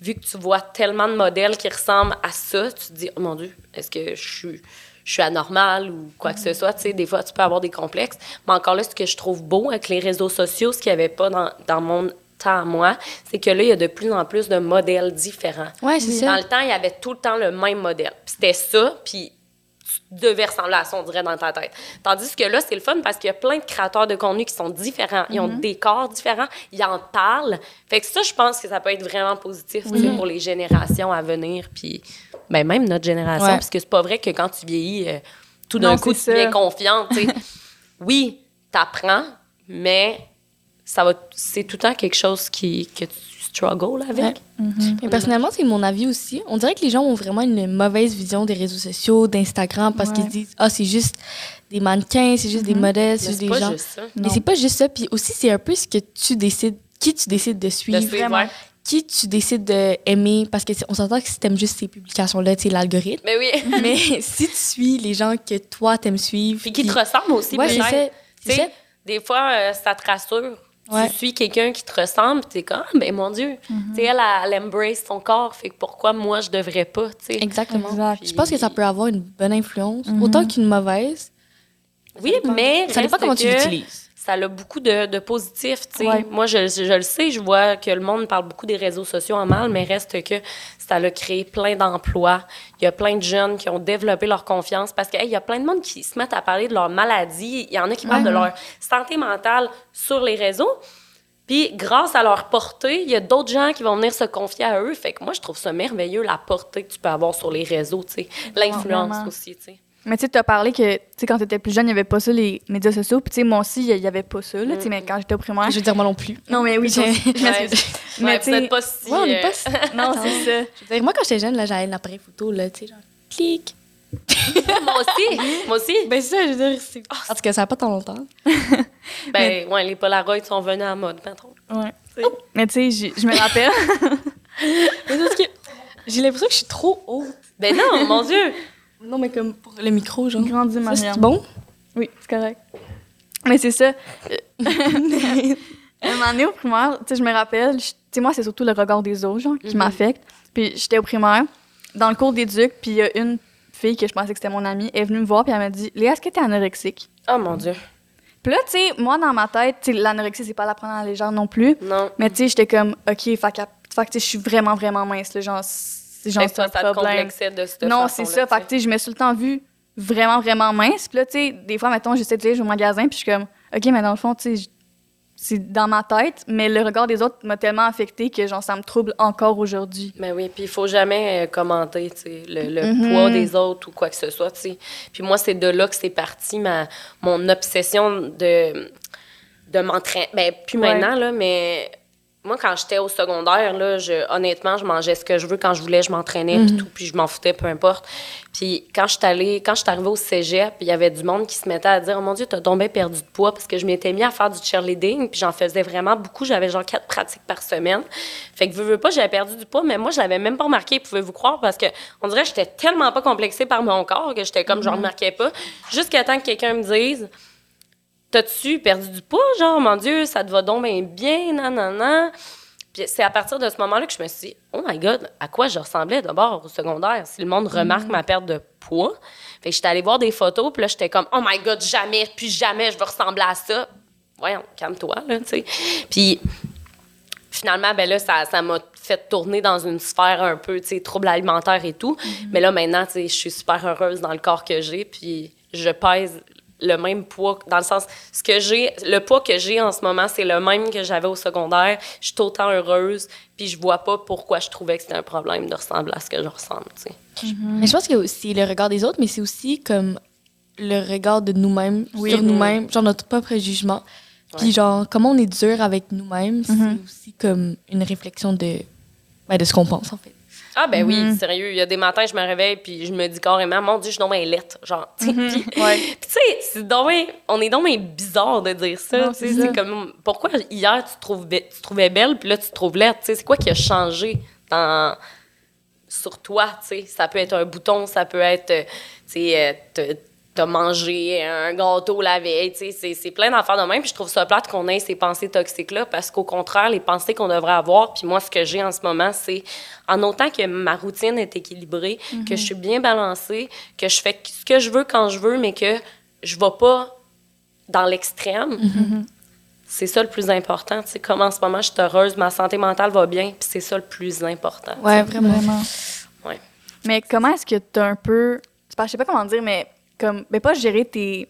vu que tu vois tellement de modèles qui ressemblent à ça, tu te dis, oh mon Dieu, est-ce que je suis, je suis anormale ou quoi mm. que ce soit? Tu sais, des fois, tu peux avoir des complexes. Mais encore là, ce que je trouve beau avec les réseaux sociaux, ce qu'il n'y avait pas dans, dans mon... temps à moi, c'est que là, il y a de plus en plus de modèles différents. Ouais, c'est ça. Dans le temps, il y avait tout le temps le même modèle. Puis c'était ça, puis tu devais ressembler à ça, on dirait, dans ta tête. Tandis que là, c'est le fun parce qu'il y a plein de créateurs de contenu qui sont différents. Ils ont mm-hmm. des corps différents, ils en parlent. Fait que ça, je pense que ça peut être vraiment positif oui. tu sais, pour les générations à venir, puis ben, même notre génération, ouais. parce que c'est pas vrai que quand tu vieillis, euh, tout d'un non, coup, tu deviens confiante. Oui, t'apprends, mais... ça va, c'est tout le temps quelque chose qui, que tu struggles avec. Ouais. Mm-hmm. Mais personnellement, c'est mon avis aussi. On dirait que les gens ont vraiment une mauvaise vision des réseaux sociaux, d'Instagram, parce ouais. qu'ils se disent « Ah, oh, c'est juste des mannequins, c'est juste mm-hmm. des modèles, c'est juste des gens. » Mais c'est pas juste ça. Puis aussi, c'est un peu ce que tu décides, qui tu décides de suivre. De suivre ouais. Qui tu décides d'aimer, parce qu'on s'entend que si t'aimes juste ces publications-là, tu sais, l'algorithme. Mais oui. Mais si tu suis les gens que toi, t'aimes suivre... Et qui puis... te ressemblent aussi. Oui, c'est ça. C'est ça. Des fois, euh, ça te rassure. Ouais. Tu suis quelqu'un qui te ressemble, tu es comme, ah, ben mon Dieu, mm-hmm. tu sais, elle, elle embrace son corps, fait que pourquoi moi, je devrais pas, tu sais. Exactement. Exact. Puis... Je pense que ça peut avoir une bonne influence, mm-hmm. autant qu'une mauvaise. Oui, ça mais... Ça dépend comment tu l'utilises. Ça a beaucoup de, de positif, tu sais. Ouais. Moi, je, je, je le sais, je vois que le monde parle beaucoup des réseaux sociaux en mal, mais reste que ça a créé plein d'emplois. Il y a plein de jeunes qui ont développé leur confiance parce qu'il hey, y a plein de monde qui se mettent à parler de leur maladie. Il y en a qui mm-hmm. parlent de leur santé mentale sur les réseaux. Puis, grâce à leur portée, il y a d'autres gens qui vont venir se confier à eux. Fait que moi, je trouve ça merveilleux, la portée que tu peux avoir sur les réseaux, tu sais. L'influence oh, aussi, tu sais. Mais tu sais, tu as parlé que, tu sais, quand tu étais plus jeune, il n'y avait pas ça, les médias sociaux. Puis, tu sais, moi aussi, il n'y avait pas ça, là, tu sais, mais quand j'étais au primaire. Je veux dire, moi non plus. Non, mais oui, je m'excuse. Mais tu n'êtes pas si. Ouais, on n'est pas si. Non, c'est ça. Je veux dire, moi, quand j'étais jeune, là, j'avais l'appareil photo, là, tu sais, genre, clic. Moi aussi. Moi aussi. Ben, c'est ça, je veux dire, c'est. En tout cas, ça n'a pas tant longtemps. Ben, ouais, les Polaroids sont venus en mode, patron. Ouais. Mais tu sais, je me rappelle. J'ai l'impression que je suis trop haute. Ben, non, mon Dieu. Non, mais comme pour le micro, genre. Grandis, Mariam. Ça, c'est bon? Oui, c'est correct. Mais c'est ça. Un moment donné, au primaire, tu sais, je me rappelle, tu sais, moi, c'est surtout le regard des autres, genre, qui mm-hmm. m'affecte. Puis j'étais au primaire, dans le cours d'éduc, puis il y a une fille que je pensais que c'était mon amie, elle est venue me voir, puis elle m'a dit, Léa, est-ce que t'es anorexique? Oh mon Dieu. Puis là, tu sais, moi, dans ma tête, tu sais, l'anorexie, c'est pas à la prendre à la légère non plus. Non. Mais tu sais, j'étais comme, OK, fait que, tu sais, je suis vraiment, vraiment mince, là, genre, genre, ça te complexait de cette non, façon-là, c'est ça. Fait que, tu sais, je me suis tout le temps vue vraiment, vraiment mince. Puis là, tu sais, des fois, mettons, j'essaie d'aller au magasin, puis je suis comme, OK, mais dans le fond, tu sais, c'est dans ma tête, mais le regard des autres m'a tellement affectée que, genre, ça me trouble encore aujourd'hui. Ben oui, puis il faut jamais commenter, tu sais, le, le mm-hmm. poids des autres ou quoi que ce soit, tu sais. Puis moi, c'est de là que c'est parti ma, mon obsession de, de m'entraîner. Ben, plus ouais. maintenant, là, mais... Moi, quand j'étais au secondaire, là, je, honnêtement, je mangeais ce que je veux quand je voulais, je m'entraînais, mm-hmm. puis tout, puis je m'en foutais, peu importe. Puis quand je suis allée, quand je suis arrivée au cégep, il y avait du monde qui se mettait à dire « Oh mon Dieu, t'as donc bien perdu de poids », parce que je m'étais mis à faire du cheerleading, puis j'en faisais vraiment beaucoup. J'avais genre quatre pratiques par semaine. Fait que veux, veux pas, j'avais perdu du poids, mais moi, je l'avais même pas remarqué, pouvez-vous croire, parce que on dirait que j'étais tellement pas complexée par mon corps que j'étais comme, mm-hmm. je remarquais pas. Jusqu'à temps que quelqu'un me dise... T'as-tu perdu du poids? Genre, mon Dieu, ça te va donc bien, bien, nan, nan, nan. Puis c'est à partir de ce moment-là que je me suis dit, oh my God, à quoi je ressemblais d'abord au secondaire? Si le monde remarque mm-hmm. ma perte de poids. Fait que j'étais allée voir des photos, puis là, j'étais comme, oh my God, jamais, puis jamais je vais ressembler à ça. Voyons, calme-toi, là, tu sais. Puis finalement, ben là, ça, ça m'a fait tourner dans une sphère un peu, tu sais, troubles alimentaires et tout. Mm-hmm. Mais là, maintenant, tu sais, je suis super heureuse dans le corps que j'ai, puis je pèse... le même poids, dans le sens, ce que j'ai, le poids que j'ai en ce moment, c'est le même que j'avais au secondaire. Je suis autant heureuse, puis je vois pas pourquoi je trouvais que c'était un problème de ressembler à ce que je ressemble, tu sais. Mm-hmm. Mais je pense que c'est le regard des autres, mais c'est aussi comme le regard de nous-mêmes, oui, sur oui. nous-mêmes, genre notre propre jugement. Puis genre, comment on est dur avec nous-mêmes, mm-hmm. c'est aussi comme une réflexion de, ben, de ce qu'on pense, en fait. Ah ben oui, mm-hmm. sérieux, il y a des matins, je me réveille puis je me dis carrément, mon Dieu, je suis donc bien laite, genre, tu sais, mm-hmm. puis ouais. tu sais, c'est donc bien, on est donc bien bizarre de dire ça, tu sais, c'est comme, pourquoi hier tu te trouves be- tu te trouvais belle puis là tu te trouves laite, tu sais, c'est quoi qui a changé dans, sur toi, tu sais, ça peut être un bouton, ça peut être, tu sais, euh, t'as mangé un gâteau la veille, tu sais, c'est, c'est plein d'affaires de même, puis je trouve ça plate qu'on ait ces pensées toxiques-là, parce qu'au contraire, les pensées qu'on devrait avoir, puis moi, ce que j'ai en ce moment, c'est, en autant que ma routine est équilibrée, mm-hmm. que je suis bien balancée, que je fais ce que je veux quand je veux, mais que je ne vais pas dans l'extrême, mm-hmm. c'est ça le plus important, tu sais, comme en ce moment, je suis heureuse, ma santé mentale va bien, puis c'est ça le plus important. Ouais, t'sais. Vraiment. Ouais. Mais comment est-ce que t'as un peu... Je sais pas comment dire, mais... Comme, ben pas gérer tes...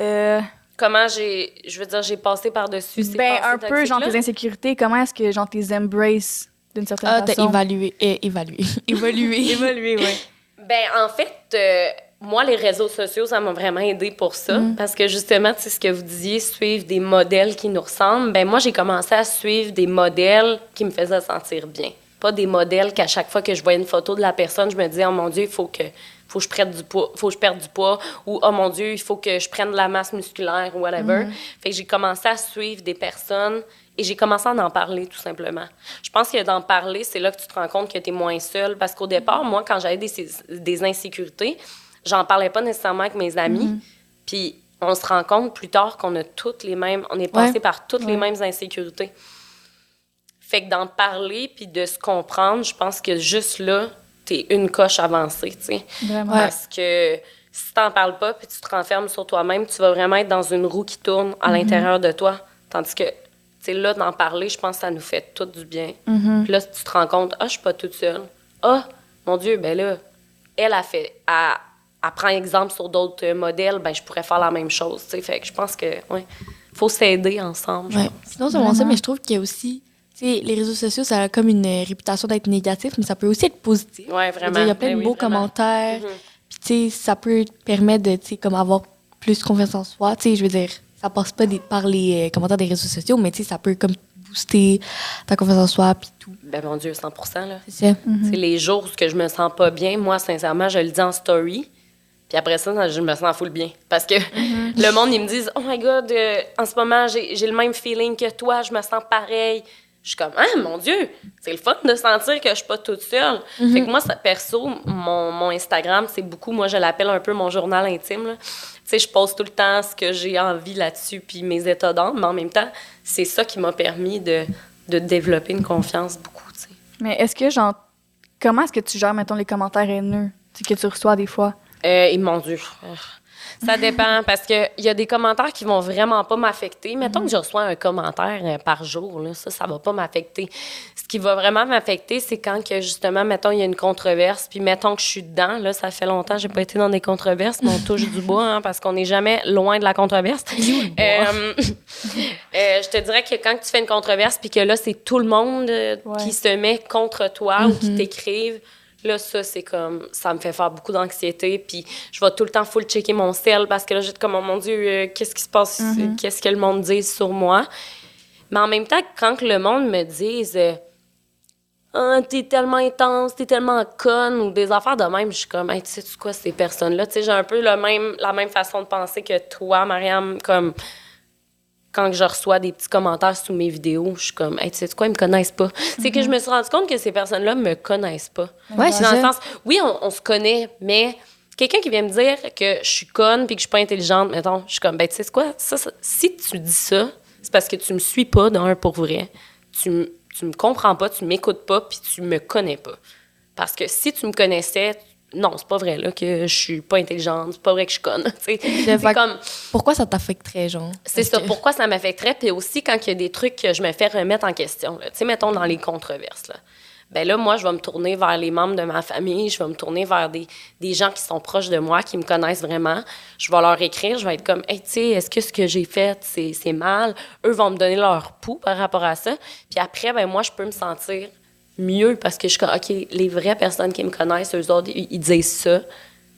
Euh, comment j'ai... Je veux dire, j'ai passé par-dessus ces ben, un peu, genre, tes insécurités. Comment est-ce que, genre, tes embrace d'une certaine ah, façon? Ah, t'as évalué. Euh, évalué. Évolué. Évolué, oui. Ben, en fait, euh, moi, les réseaux sociaux, ça m'a vraiment aidée pour ça. Mm. Parce que justement, tu sais, ce que vous disiez, suivre des modèles qui nous ressemblent, bien, moi, j'ai commencé à suivre des modèles qui me faisaient sentir bien. Pas des modèles qu'à chaque fois que je voyais une photo de la personne, je me disais, oh mon Dieu, il faut que, faut que je prenne du poids, faut que je perde du poids, ou oh mon Dieu, il faut que je prenne de la masse musculaire, ou whatever. Mm. Fait que j'ai commencé à suivre des personnes et j'ai commencé à en parler, tout simplement. Je pense que d'en parler, c'est là que tu te rends compte que t'es moins seule. Parce qu'au départ, moi, quand j'avais des, des insécurités, j'en parlais pas nécessairement avec mes amis. Mm. Puis on se rend compte plus tard qu'on a toutes les mêmes... On est passé ouais. par toutes ouais. les mêmes insécurités. Fait que d'en parler puis de se comprendre, je pense que juste là, t'es une coche avancée, tu sais. Vraiment. Parce que si t'en parles pas puis tu te renfermes sur toi-même, tu vas vraiment être dans une roue qui tourne à mm-hmm. l'intérieur de toi. Tandis que, tu sais, là, d'en parler, je pense que ça nous fait tout du bien. Mm-hmm. Puis là, tu te rends compte, ah, je suis pas toute seule. Ah, mon Dieu, ben là, elle a fait... Elle, Elle prend exemple sur d'autres euh, modèles, ben je pourrais faire la même chose, tu sais. Fait que je pense que, ouais, faut s'aider ensemble. Ouais. Sinon, c'est bon ça, mais je trouve qu'il y a aussi, tu sais, les réseaux sociaux, ça a comme une réputation d'être négatif, mais ça peut aussi être positif. Ouais, vraiment. Il y a plein ben de oui, beaux vraiment. Commentaires, mm-hmm. puis tu sais, ça peut te permettre de, tu sais, comme avoir plus confiance en soi. Tu sais, je veux dire, ça passe pas des, par les euh, commentaires des réseaux sociaux, mais tu sais, ça peut comme booster ta confiance en soi, puis tout. Ben mon Dieu, cent pour cent là. C'est ça. Mm-hmm. C'est les jours où je me sens pas bien, moi, sincèrement, je le dis en story. Puis après ça, je me sens full bien. Parce que mm-hmm. le monde, ils me disent « Oh my God, euh, en ce moment, j'ai, j'ai le même feeling que toi, je me sens pareil. » Je suis comme « Ah, mon Dieu! » C'est le fun de sentir que je suis pas toute seule. Mm-hmm. Fait que moi, ça, perso, mon, mon Instagram, c'est beaucoup... Moi, je l'appelle un peu mon journal intime, là. Tu sais, je pose tout le temps ce que j'ai envie là-dessus puis mes états d'âme. Mais en même temps, c'est ça qui m'a permis de, de développer une confiance beaucoup, tu sais. Mais est-ce que, genre... Comment est-ce que tu gères, mettons, les commentaires haineux que tu reçois des fois? Euh, et mon Dieu, ça dépend, parce qu'il y a des commentaires qui vont vraiment pas m'affecter. Mettons que je reçois un commentaire euh, par jour, là, ça, ça va pas m'affecter. Ce qui va vraiment m'affecter, c'est quand, que justement, mettons, il y a une controverse, puis mettons que je suis dedans, là, ça fait longtemps, j'ai pas été dans des controverses, mais on touche du bois, hein, parce qu'on n'est jamais loin de la controverse. euh, euh, je te dirais que quand tu fais une controverse, puis que là, c'est tout le monde euh, ouais. qui se met contre toi mm-hmm. ou qui t'écrivent, là, ça, c'est comme... Ça me fait faire beaucoup d'anxiété. Puis je vais tout le temps full checker mon cell parce que là, j'ai comme, oh mon Dieu, euh, qu'est-ce qui se passe? Mm-hmm. Qu'est-ce que le monde dit sur moi? Mais en même temps, quand le monde me dise euh, « Ah, t'es tellement intense, t'es tellement conne » ou des affaires de même, je suis comme hey, « Tu sais-tu quoi, ces personnes-là? » Tu sais, j'ai un peu le même, la même façon de penser que toi, Mariam, comme... Quand je reçois des petits commentaires sous mes vidéos, je suis comme, hey, tu sais quoi, ils me connaissent pas. Mm-hmm. C'est que je me suis rendu compte que ces personnes-là me connaissent pas. Ouais, c'est dans le sens, oui, on, on se connaît, mais quelqu'un qui vient me dire que je suis conne puis que je suis pas intelligente, mettons, je suis comme, ben, tu sais quoi, ça, ça, si tu dis ça, c'est parce que tu me suis pas d'un pour vrai. Tu, tu me comprends pas, tu m'écoutes pas puis tu me connais pas. Parce que si tu me connaissais, non, c'est pas vrai là, que je suis pas intelligente, c'est pas vrai que je suis conne. C'est comme... Pourquoi ça t'affecterait, genre? C'est ça, que... pourquoi ça m'affecterait. Puis aussi, quand il y a des trucs que je me fais remettre en question, tu sais, mettons dans les controverses, là. Bien là, moi, je vais me tourner vers les membres de ma famille, je vais me tourner vers des, des gens qui sont proches de moi, qui me connaissent vraiment. Je vais leur écrire, je vais être comme, hey, tu sais, est-ce que ce que j'ai fait, c'est, c'est mal? Eux vont me donner leur pouls par rapport à ça. Puis après, ben moi, je peux me sentir mieux parce que je OK, les vraies personnes qui me connaissent, eux autres, ils, ils disent ça.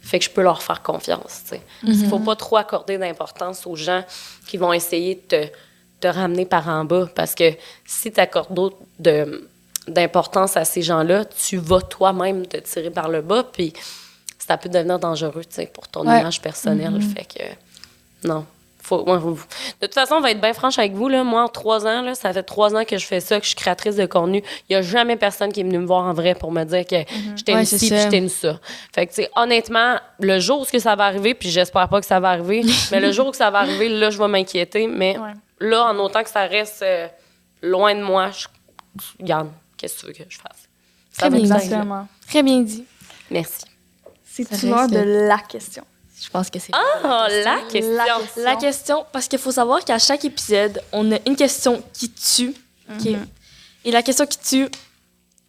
Fait que je peux leur faire confiance, tu sais. Mm-hmm. Il faut pas trop accorder d'importance aux gens qui vont essayer de te, te ramener par en bas. Parce que si tu accordes d'autres de, d'importance à ces gens-là, tu vas toi-même te tirer par le bas. Puis ça peut devenir dangereux, tu sais, pour ton ouais. image personnelle. Mm-hmm. Fait que non. Faut, ouais, faut, de toute façon, on va être bien franche avec vous. Là. Moi, en trois ans, là, ça fait trois ans que je fais ça, que je suis créatrice de contenu. Il n'y a jamais personne qui est venu me voir en vrai pour me dire que mm-hmm. j'étais ouais, une ci puis j'étais une ça. Fait que, tu sais, honnêtement, le jour où ça va arriver, puis j'espère pas que ça va arriver, mais le jour où ça va arriver, là, je vais m'inquiéter. Mais ouais. là, en autant que ça reste euh, loin de moi, je regarde, qu'est-ce que tu veux que je fasse? Ça Très bien dit. Très bien dit. Merci. C'est tout l'heure de la question. Je pense que c'est... Ah, la question! La question, la, la question parce qu'il faut savoir qu'à chaque épisode, on a une question qui tue. Mm-hmm. Qui est, et la question qui tue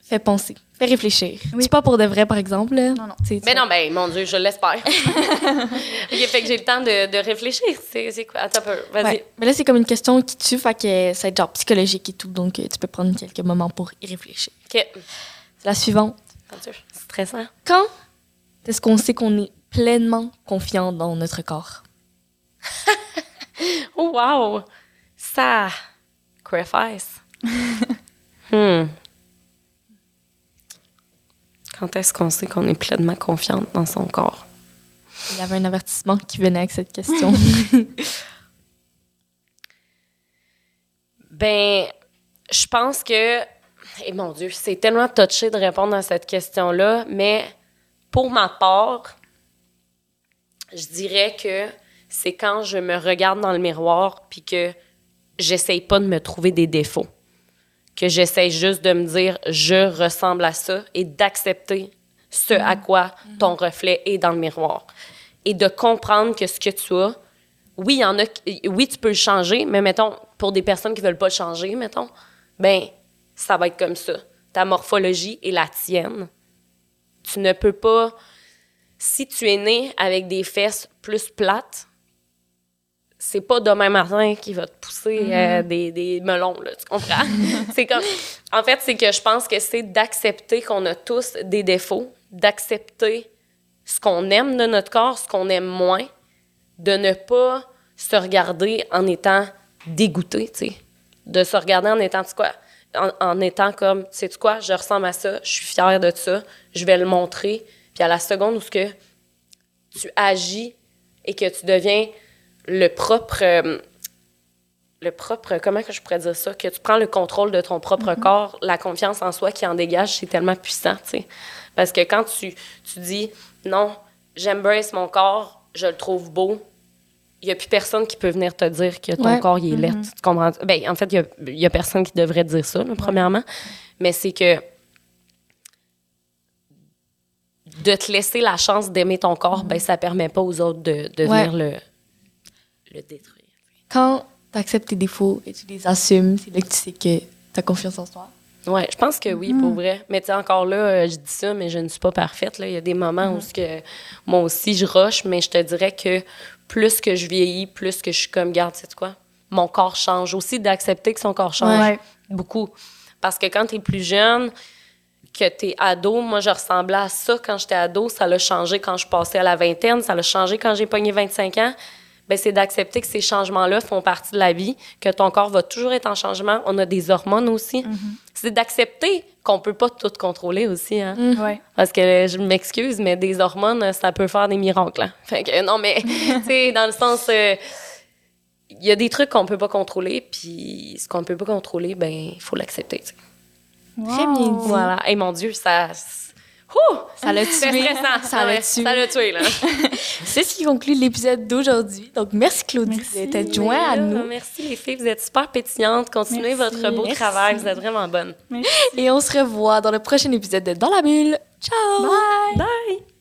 fait penser, fait réfléchir. Oui. C'est pas pour de vrai, par exemple. Là. Non, non. T'sais, mais t'sais. non, ben mon Dieu, je l'espère. OK, fait que j'ai le temps de, de réfléchir. C'est, c'est quoi? Attends un peu, vas-y. Ouais. Mais là, c'est comme une question qui tue, fait que c'est genre psychologique et tout, donc tu peux prendre quelques moments pour y réfléchir. OK. La suivante. Mon Dieu, c'est stressant. Quand est-ce qu'on sait qu'on est pleinement confiants dans notre corps. Wow! Ça... Sacrifice. hmm. Quand est-ce qu'on sait qu'on est pleinement confiante dans son corps? Il y avait un avertissement qui venait avec cette question. Ben, je pense que... Et mon Dieu, c'est tellement touché de répondre à cette question-là, mais pour ma part, je dirais que c'est quand je me regarde dans le miroir puis que j'essaye pas de me trouver des défauts, que j'essaye juste de me dire « je ressemble à ça » et d'accepter ce à quoi ton reflet est dans le miroir. Et de comprendre que ce que tu as, oui, il y en a, oui tu peux le changer, mais mettons, pour des personnes qui veulent pas le changer, mettons, ben ça va être comme ça. Ta morphologie est la tienne. Tu ne peux pas... Si tu es né avec des fesses plus plates, c'est pas demain matin qui va te pousser mm-hmm. euh, des, des melons, là, tu comprends? C'est comme, en fait, c'est que je pense que c'est d'accepter qu'on a tous des défauts, d'accepter ce qu'on aime de notre corps, ce qu'on aime moins, de ne pas se regarder en étant dégoûté, tu sais, de se regarder en étant, tu sais quoi, en, en étant comme, tu sais quoi, je ressemble à ça, je suis fière de ça, je vais le montrer. Puis à la seconde où ce que tu agis et que tu deviens... le propre euh, le propre comment que je pourrais dire ça que tu prends le contrôle de ton propre mm-hmm. corps, la confiance en soi qui en dégage, c'est tellement puissant, tu sais, parce que quand tu tu dis non, j'embrace mon corps, je le trouve beau, il y a plus personne qui peut venir te dire que ton ouais. corps il est laid, mm-hmm. tu comprends? Ben en fait, il y a il y a personne qui devrait dire ça, là, premièrement, ouais. mais c'est que de te laisser la chance d'aimer ton corps, mm-hmm. ben ça permet pas aux autres de de ouais. venir le le détruire. Quand tu acceptes tes défauts et tu les assumes, c'est là que tu sais que tu as confiance en toi. Oui, je pense que oui, mm. pour vrai. Mais tu sais, encore là, je dis ça, mais je ne suis pas parfaite. Il y a des moments mm. où que, moi aussi, je rush, mais je te dirais que plus que je vieillis, plus que je suis comme, garde, tu sais quoi? Mon corps change. Aussi, d'accepter que son corps change ouais. beaucoup. Parce que quand tu es plus jeune, que tu es ado, moi, je ressemblais à ça quand j'étais ado. Ça l'a changé quand je passais à la vingtaine. Ça l'a changé quand j'ai pogné vingt-cinq ans. Bien, c'est d'accepter que ces changements-là font partie de la vie, que ton corps va toujours être en changement. On a des hormones aussi. Mm-hmm. C'est d'accepter qu'on ne peut pas tout contrôler aussi. Hein? Mm-hmm. Ouais. Parce que je m'excuse, mais des hormones, ça peut faire des miracles. Hein? Fait que non, mais tu sais, dans le sens, il euh, y a des trucs qu'on ne peut pas contrôler, puis ce qu'on ne peut pas contrôler, ben il faut l'accepter. Wow. Très bien dit. Voilà. Et hey, mon Dieu, ça... Ouh, ça l'a tué. Stressant. Ça l'a tué. Ça l'a tué, là. C'est ce qui conclut l'épisode d'aujourd'hui. Donc, merci, Claudie, d'être jointe à nous. Merci, les filles. Vous êtes super pétillantes. Continuez merci. votre beau merci. travail. Vous êtes vraiment bonnes. Merci. Et on se revoit dans le prochain épisode de Dans la Bulle. Ciao! Bye! Bye!